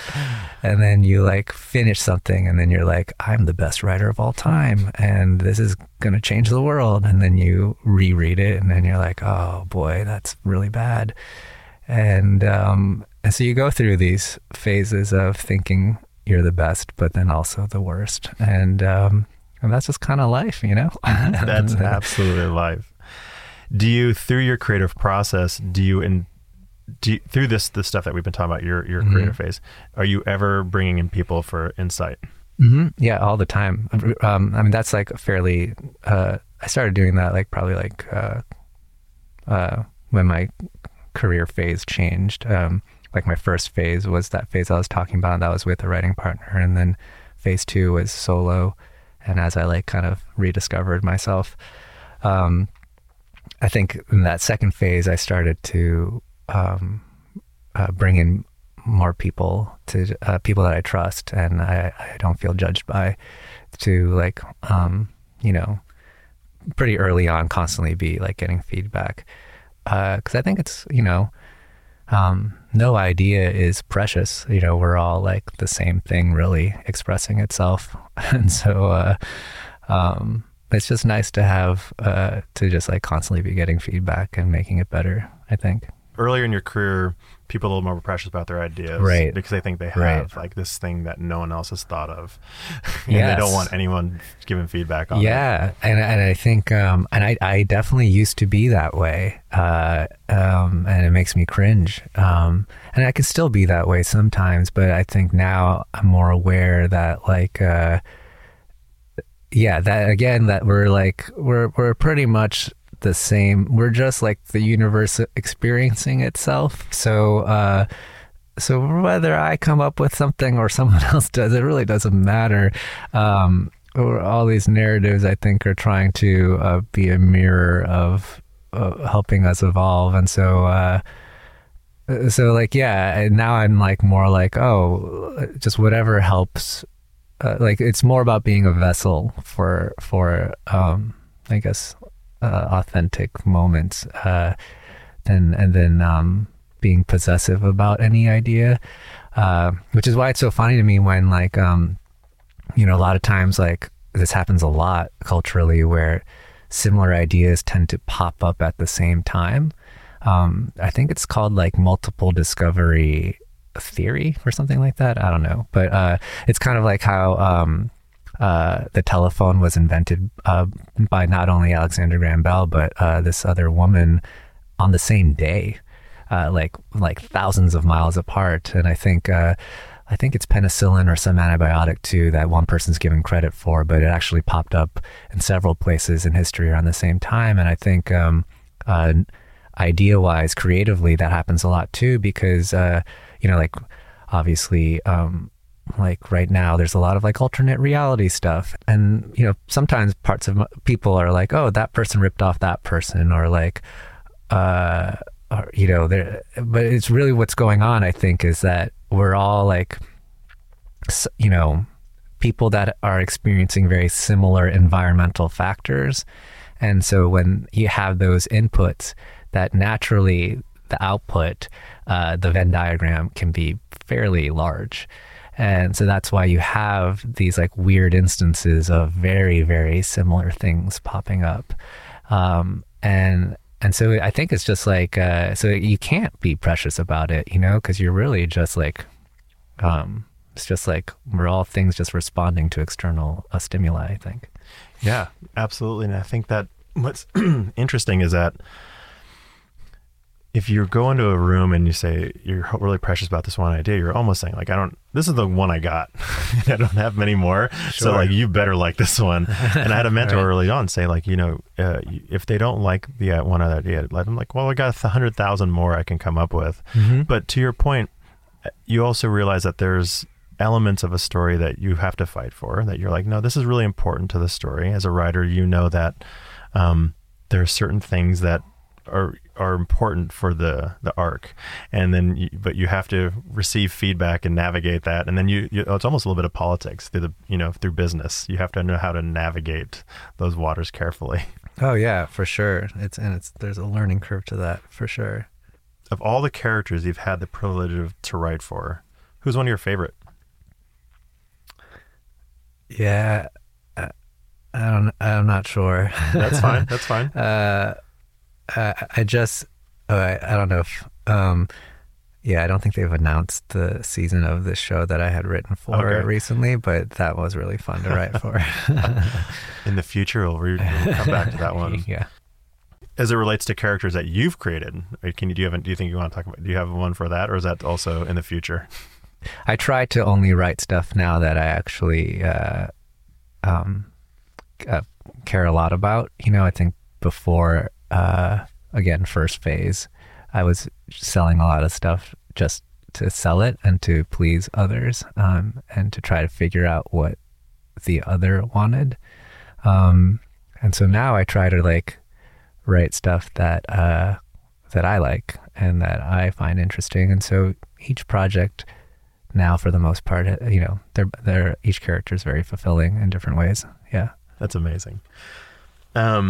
And then you like finish something and then you're like, I'm the best writer of all time and this is going to change the world. And then you reread it and then you're like, oh boy, that's really bad. And so you go through these phases of thinking you're the best, but then also the worst. And that's just kind of life, you know? That's absolutely life. Through your creative process, do you, through the stuff that we've been talking about, your mm-hmm. creative phase, are you ever bringing in people for insight? Mm-hmm. Yeah, all the time. I mean, that's like fairly, I started doing that like probably like when my career phase changed. Like my first phase was that phase I was talking about, and that was with a writing partner. And then phase two was solo. And as I like kind of rediscovered myself, I think in that second phase, I started to bring in more people, to people that I trust and I don't feel judged by, to like, you know, pretty early on constantly be like getting feedback. 'Cause I think it's, you know, no idea is precious. You know, we're all like the same thing really expressing itself. And so, it's just nice to have, to just like constantly be getting feedback and making it better, I think. Earlier in your career, people are a little more precious about their ideas, right? Because they think they have like this thing that no one else has thought of, and they don't want anyone giving feedback on. Yeah, it. and I think, and I definitely used to be that way, and it makes me cringe. And I can still be that way sometimes, but I think now I'm more aware that like, that we're like we're pretty much the same. We're just like the universe experiencing itself. So whether I come up with something or someone else does, it really doesn't matter. Or all these narratives, I think, are trying to be a mirror of helping us evolve. And so, so like, yeah, now I'm like more like, oh, just whatever helps like it's more about being a vessel for authentic moments, and then being possessive about any idea, which is why it's so funny to me when a lot of times, like, this happens a lot culturally where similar ideas tend to pop up at the same time. I think it's called like multiple discovery theory or something like that. I don't know, but it's kind of like how the telephone was invented by not only Alexander Graham Bell but this other woman on the same day, like thousands of miles apart. And I think it's penicillin or some antibiotic too that one person's given credit for, but it actually popped up in several places in history around the same time. And I think idea-wise, creatively, that happens a lot too, because obviously, like right now, there's a lot of like alternate reality stuff, and sometimes parts of people are like, oh, that person ripped off that person, or like, there. But it's really what's going on, I think, is that we're all like, people that are experiencing very similar environmental factors. And so when you have those inputs, that naturally the output, the Venn diagram can be fairly large. And so that's why you have these like weird instances of very, very similar things popping up. And so I think it's just like, so you can't be precious about it, because you're really just like, it's just like we're all things just responding to external stimuli, I think. Yeah, absolutely. And I think that what's interesting is that if you go into a room and you say you're really precious about this one idea, you're almost saying like, this is the one I got. I don't have many more. Sure. So like, you better like this one. And I had a mentor right. early on say like, if they don't like the one other idea, let them like, well, I got 100,000 more I can come up with. Mm-hmm. But to your point, you also realize that there's elements of a story that you have to fight for, that you're like, no, this is really important to the story. As a writer, that there are certain things that are important for the arc, and then but you have to receive feedback and navigate that, and then it's almost a little bit of politics through the through business. You have to know how to navigate those waters carefully. Oh yeah, for sure. There's a learning curve to that, for sure. Of all the characters you've had the privilege to write for, who's one of your favorite? Yeah, I'm not sure. That's fine. That's fine. I don't know if, I don't think they've announced the season of this show that I had written for recently, but that was really fun to write for. In the future, we'll come back to that one. Yeah. As it relates to characters that you've created, do you think you want to talk about, do you have one for that, or is that also in the future? I try to only write stuff now that I actually, care a lot about, I think before, again, first phase, I was selling a lot of stuff just to sell it and to please others, and to try to figure out what the other wanted. And so now I try to like write stuff that I like and that I find interesting. And so each project now, for the most part, each character is very fulfilling in different ways. Yeah. That's amazing. What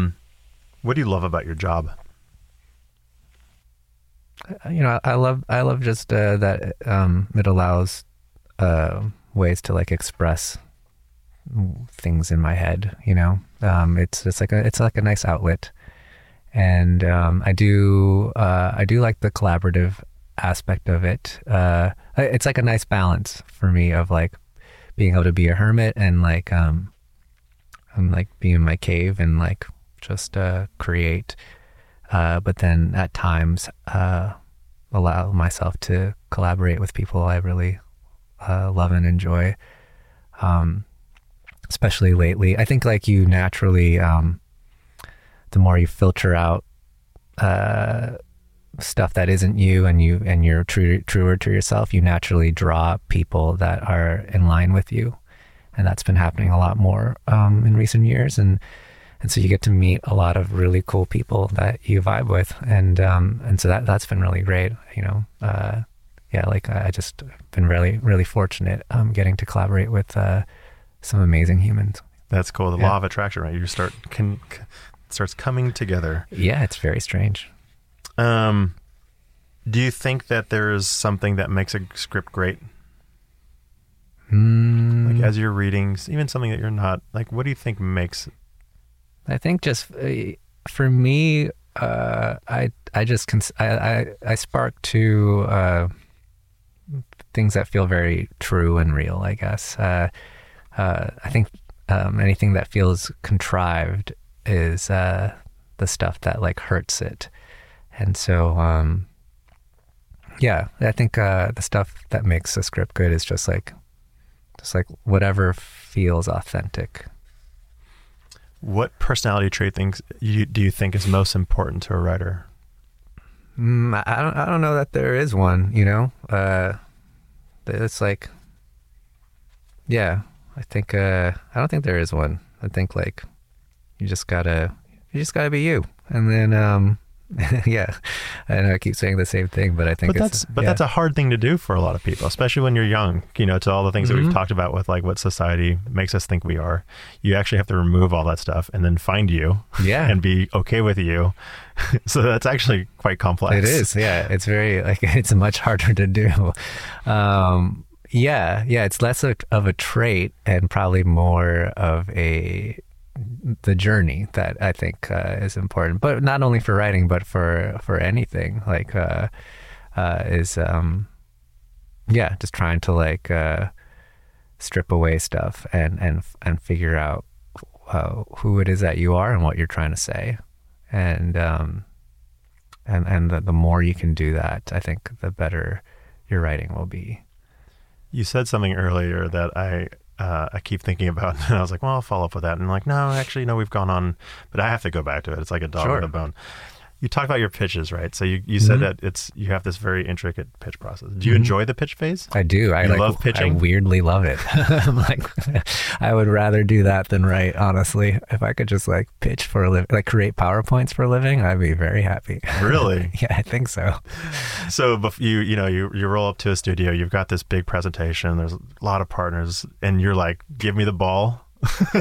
do you love about your job? I love just that it allows ways to like express things in my head. It's just like a nice outlet, and I do like the collaborative aspect of it. It's like a nice balance for me of like being able to be a hermit and like I'm like being in my cave and like just create, but then at times allow myself to collaborate with people I really love and enjoy, especially lately. I think like you naturally, the more you filter out stuff that isn't you and you're truer to yourself, you naturally draw people that are in line with you. And that's been happening a lot more in recent years. And so you get to meet a lot of really cool people that you vibe with, and so that's been really great. I just been really really fortunate getting to collaborate with some amazing humans. That's cool. The law of attraction, right? You start starts coming together. Yeah, it's very strange. Do you think that there's something that makes a script great? Like as you're reading, even something that you're not, like, what do you think makes it? I think just for me, I spark to things that feel very true and real, I guess. I think anything that feels contrived is the stuff that like hurts it. And so, I think the stuff that makes a script good is just like whatever feels authentic. What personality trait do you think is most important to a writer? I don't know that there is one, you know? It's like, yeah, I think, I don't think there is one. I think like, you just gotta be you. And then, yeah, I know I keep saying the same thing, but I think that's a hard thing to do for a lot of people, especially when you're young, you know, to all the things that we've talked about with like what society makes us think we are. You actually have to remove all that stuff and then find you and be okay with you. So that's actually quite complex. It is. Yeah. It's very like, it's much harder to do. It's less of a trait and probably more of the journey that I think is important, but not only for writing, but for anything, like just trying to like strip away stuff and figure out who it is that you are and what you're trying to say, and the more you can do that, I think the better your writing will be. You said something earlier that I keep thinking about, and I was like, well, I'll follow up with that. And I'm like, no, actually, no, we've gone on, but I have to go back to it. It's like a dog on a bone. You talked about your pitches, right? So you said that you have this very intricate pitch process. Do you enjoy the pitch phase? I do. I love pitching. I weirdly love it. I'm like, I would rather do that than write, honestly. If I could just like pitch for a living, like create PowerPoints for a living, I'd be very happy. Really? Yeah, I think so. So you roll up to a studio, you've got this big presentation, there's a lot of partners, and you're like, give me the ball.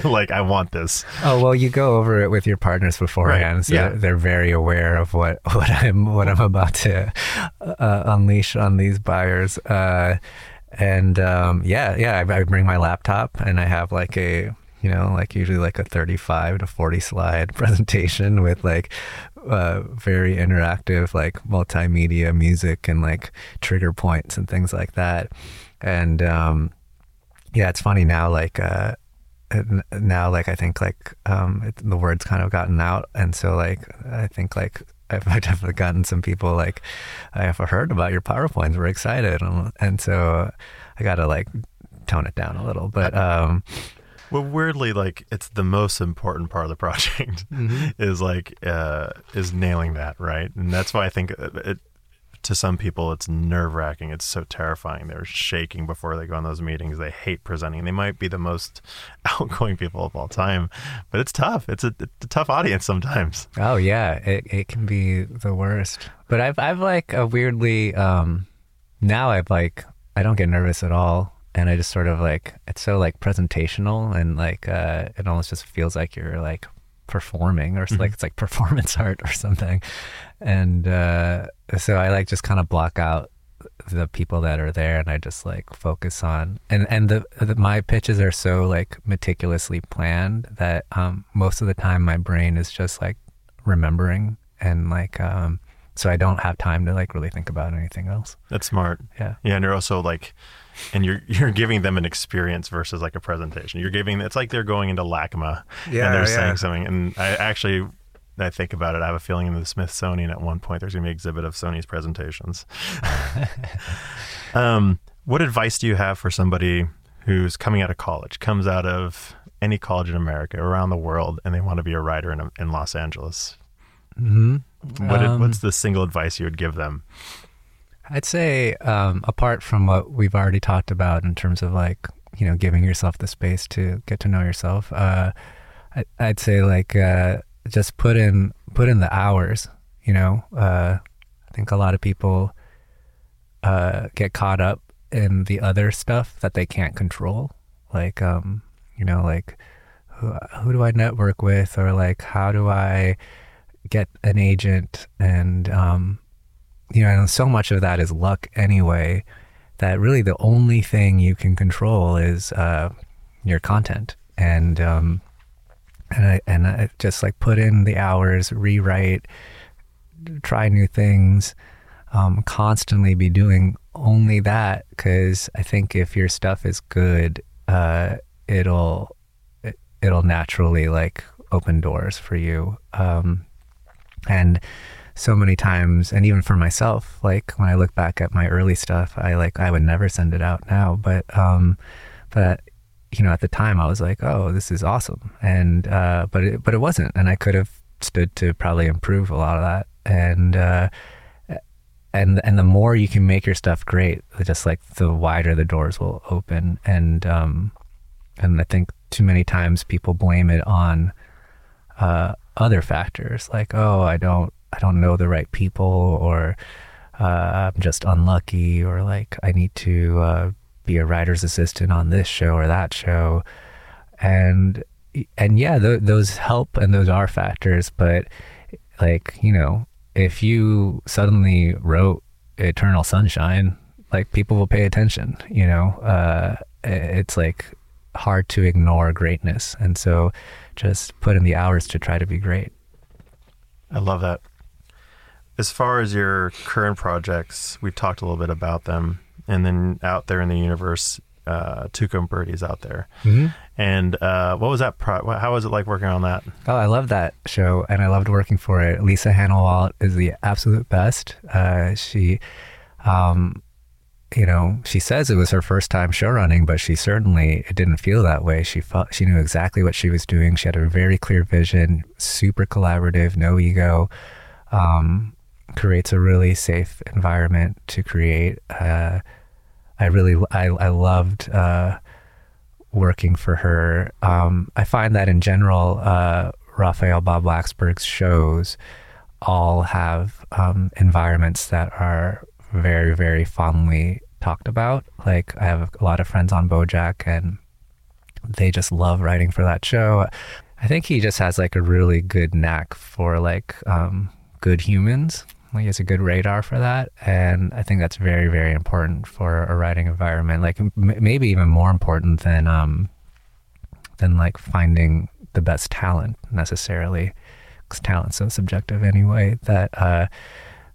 Like, I want this. Oh, well, you go over it with your partners beforehand, right? So they're very aware of what I'm about to unleash on these buyers. I bring my laptop and I have like a, you know, like usually like a 35 to 40 slide presentation with like very interactive like multimedia, music, and like trigger points and things like that. And it's funny now, like I think like the word's kind of gotten out, and so like I think like I've definitely gotten some people like, I have heard about your PowerPoints, we're excited, and so I gotta like tone it down a little. But well, weirdly, like it's the most important part of the project is like is nailing that, right? And that's why I think it, to some people, it's nerve-wracking. It's so terrifying. They're shaking before they go on those meetings. They hate presenting. They might be the most outgoing people of all time, but it's tough. It's a tough audience sometimes. Oh yeah, it can be the worst. But I've like a weirdly now I've like, I don't get nervous at all, and I just sort of like, it's so like presentational, and like it almost just feels like you're like performing, or like it's like performance art or something. And so I like just kind of block out the people that are there, and I just like focus on and my pitches are so like meticulously planned that most of the time my brain is just like remembering, and like so I don't have time to like really think about anything else. That's smart. Yeah And you're also like, and you're giving them an experience versus like a presentation. You're giving, it's like they're going into LACMA and they're saying something. And I think about it, I have a feeling in the Smithsonian at one point there's gonna be an exhibit of Sony's presentations. What advice do you have for somebody who's coming out of college, comes out of any college in America, around the world, and they want to be a writer in Los Angeles? What's the single advice you would give them? I'd say, apart from what we've already talked about in terms of like, you know, giving yourself the space to get to know yourself, I'd say like, just put in the hours, you know. I think a lot of people get caught up in the other stuff that they can't control. Like, you know, like who do I network with, or like how do I get an agent? And you know, and so much of that is luck anyway, that really the only thing you can control is your content. And I just like put in the hours, rewrite, try new things, constantly be doing only that, because I think if your stuff is good, it'll naturally like open doors for you. And so many times, and even for myself, like when I look back at my early stuff, I would never send it out now, but you know, at the time I was like, oh, this is awesome. And, but it wasn't, and I could have stood to probably improve a lot of that. And, and the more you can make your stuff great, just like the wider the doors will open. And I think too many times people blame it on, other factors, like, oh, I don't know the right people, or, I'm just unlucky, or like, I need to, be a writer's assistant on this show or that show. And yeah, those help, and those are factors, but like, you know, if you suddenly wrote Eternal Sunshine, like people will pay attention, you know, it's like hard to ignore greatness. And so just put in the hours to try to be great. I love that. As far as your current projects, we've talked a little bit about them. And then out there in the universe, Tuca and Bertie's out there. Mm-hmm. And what was that? How was it like working on that? Oh, I love that show, and I loved working for it. Lisa Hannah-Walt is the absolute best. She, you know, she says it was her first time showrunning, but she certainly, it didn't feel that way. She knew exactly what she was doing. She had a very clear vision, super collaborative, no ego. Creates a really safe environment to create. I loved working for her. I find that in general, Raphael Bob Laxberg's shows all have environments that are very, very fondly talked about. Like, I have a lot of friends on BoJack, and they just love writing for that show. I think he just has like a really good knack for like good humans. He has a good radar for that, and I think that's very, very important for a writing environment. Like maybe even more important than like finding the best talent necessarily, because talent's so subjective anyway. That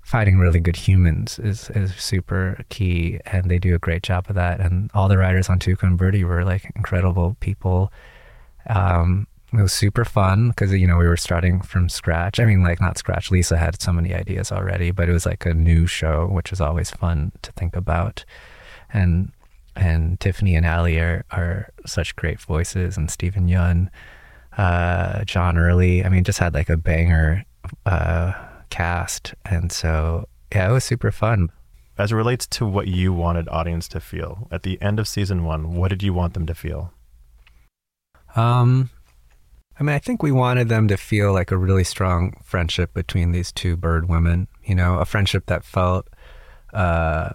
finding really good humans is super key, and they do a great job of that. And all the writers on Tuca and Bertie were like incredible people. It was super fun because, you know, we were starting from scratch. I mean, like not scratch. Lisa had so many ideas already, but it was like a new show, which is always fun to think about. And Tiffany and Ali are such great voices, and Steven Yeun, John Early. I mean, just had like a banger cast. And so, yeah, it was super fun. As it relates to what you wanted audience to feel at the end of season one, what did you want them to feel? I mean, I think we wanted them to feel like a really strong friendship between these two bird women, you know, a friendship that felt very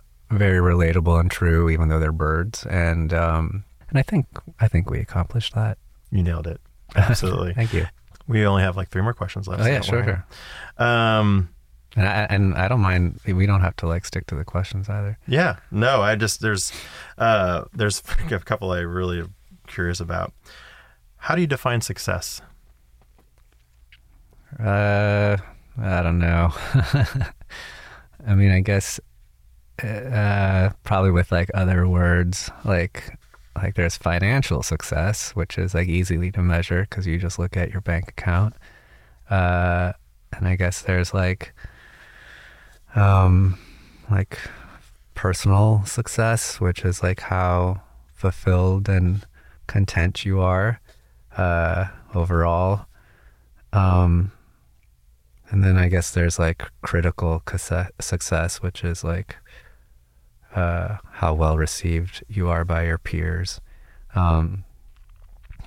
relatable and true, even though they're birds. And I think we accomplished that. You nailed it. Absolutely. Thank you. We only have like 3 more questions left. Oh, yeah, sure. And I don't mind. We don't have to like stick to the questions either. Yeah. No, I just, there's a couple I really am curious about. How do you define success? I don't know. I mean, I guess probably with like other words, like there's financial success, which is like easily to measure because you just look at your bank account. And I guess there's like personal success, which is like how fulfilled and content you are. Overall. And then I guess there's like critical success, which is like, how well received you are by your peers. And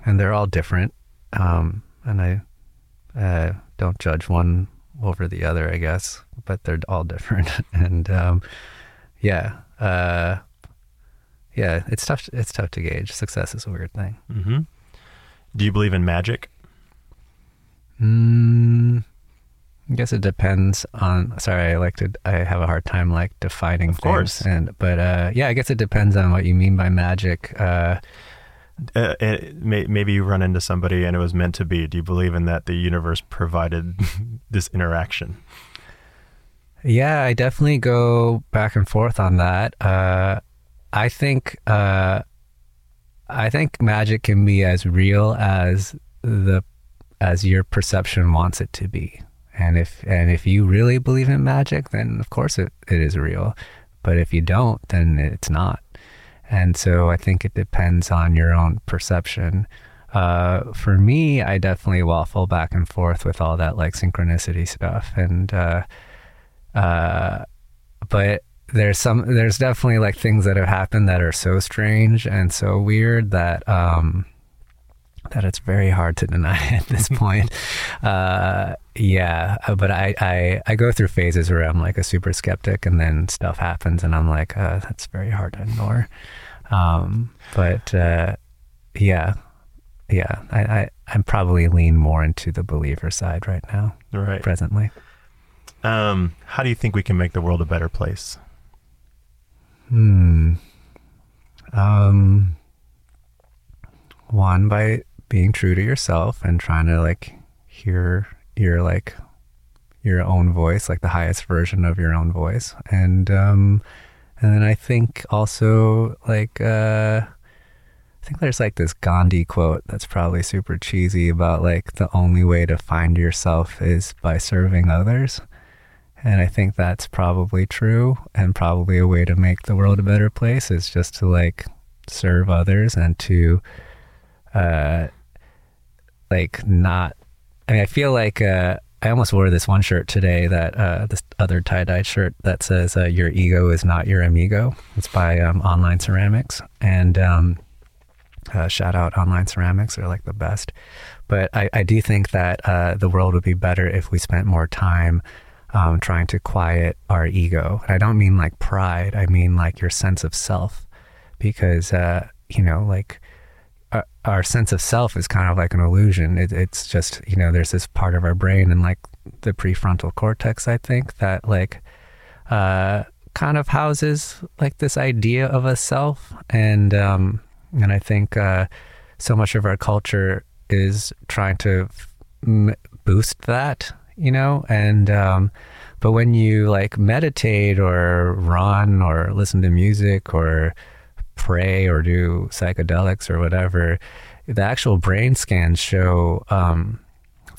they're all different. And I, don't judge one over the other, I guess, but they're all different. And, yeah, it's tough to gauge. Success is a weird thing. Mm-hmm. Do you believe in magic? I guess it depends on. Sorry, I have a hard time defining things. Of course. But I guess it depends on what you mean by magic. Maybe you run into somebody and it was meant to be. Do you believe in that the universe provided this interaction? Yeah, I definitely go back and forth on that. I think magic can be as real as your perception wants it to be. And if you really believe in magic, then of course it is real. But if you don't, then it's not. And so I think it depends on your own perception. For me, I definitely waffle back and forth with all that synchronicity stuff. But there's definitely things that have happened that are so strange and so weird that it's very hard to deny at this point. But I go through phases where I'm a super skeptic, and then stuff happens and I'm that's very hard to ignore. I'm probably lean more into the believer side right now, right? Presently. How do you think we can make the world a better place? One, by being true to yourself and trying to hear your own voice, the highest version of your own voice. And then I think also I think there's this Gandhi quote that's probably super cheesy about the only way to find yourself is by serving others. And I think that's probably true, and probably a way to make the world a better place is just to serve others, and to not, I mean, I feel I almost wore this one shirt today this other tie-dye shirt that says, your ego is not your amigo. It's by Online Ceramics, and shout out Online Ceramics. They're the best. But I do think that the world would be better if we spent more time trying to quiet our ego. And I don't mean pride. I mean your sense of self, because our sense of self is kind of an illusion. It's just, there's this part of our brain and the prefrontal cortex, I think, that kind of houses this idea of a self. And I think so much of our culture is trying to boost that, but when you meditate or run or listen to music or pray or do psychedelics or whatever, the actual brain scans show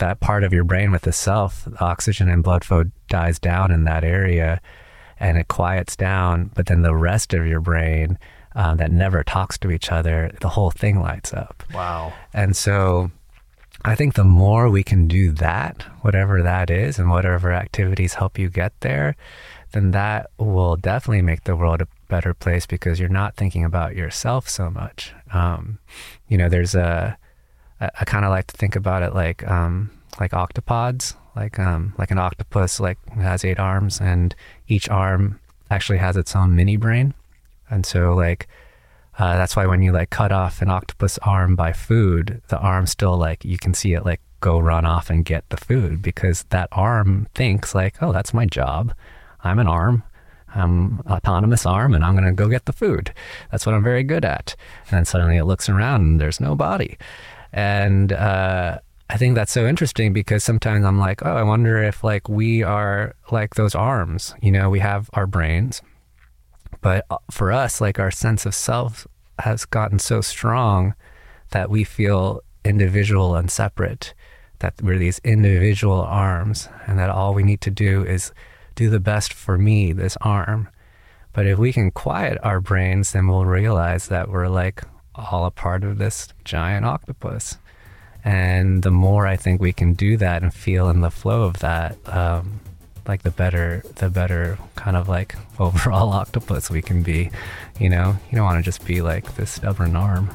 that part of your brain with the self, the oxygen and blood flow dies down in that area and it quiets down, but then the rest of your brain that never talks to each other, the whole thing lights up. Wow. And so I think the more we can do that, whatever that is, and whatever activities help you get there, then that will definitely make the world a better place, because you're not thinking about yourself so much. There's I kind of to think about it like octopods, like an octopus has 8 arms, and each arm actually has its own mini brain. And so that's why when you cut off an octopus arm by food, the arm still you can see it go run off and get the food, because that arm thinks oh, that's my job. I'm an arm. I'm an autonomous arm, and I'm going to go get the food. That's what I'm very good at. And then suddenly it looks around and there's no body. And I think that's so interesting, because sometimes I'm oh, I wonder if we are those arms. We have our brains, but for us, our sense of self has gotten so strong that we feel individual and separate, that we're these individual arms, and that all we need to do is do the best for me, this arm. But if we can quiet our brains, then we'll realize that we're all a part of this giant octopus. And the more I think we can do that and feel in the flow of that, the better kind of overall octopus we can be. You don't want to just be this stubborn arm.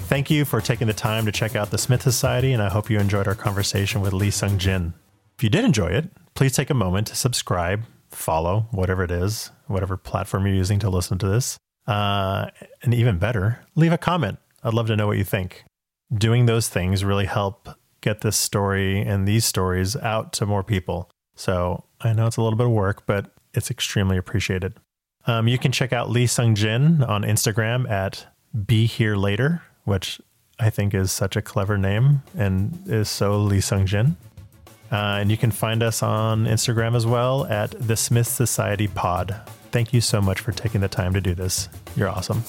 Thank you for taking the time to check out The Smith Society, and I hope you enjoyed our conversation with Lee Sung Jin. If you did enjoy it, please take a moment to subscribe, follow, whatever it is, whatever platform you're using to listen to this. And even better, leave a comment I'd love to know what you think. Doing those things really help get this story and these stories out to more people. So I know it's a little bit of work, but it's extremely appreciated. You can check out Lee Sung Jin on Instagram at Be Here Later, which I think is such a clever name and is so Lee Sung Jin. And you can find us on Instagram as well at The Smith Society Pod. Thank you so much for taking the time to do this. You're awesome.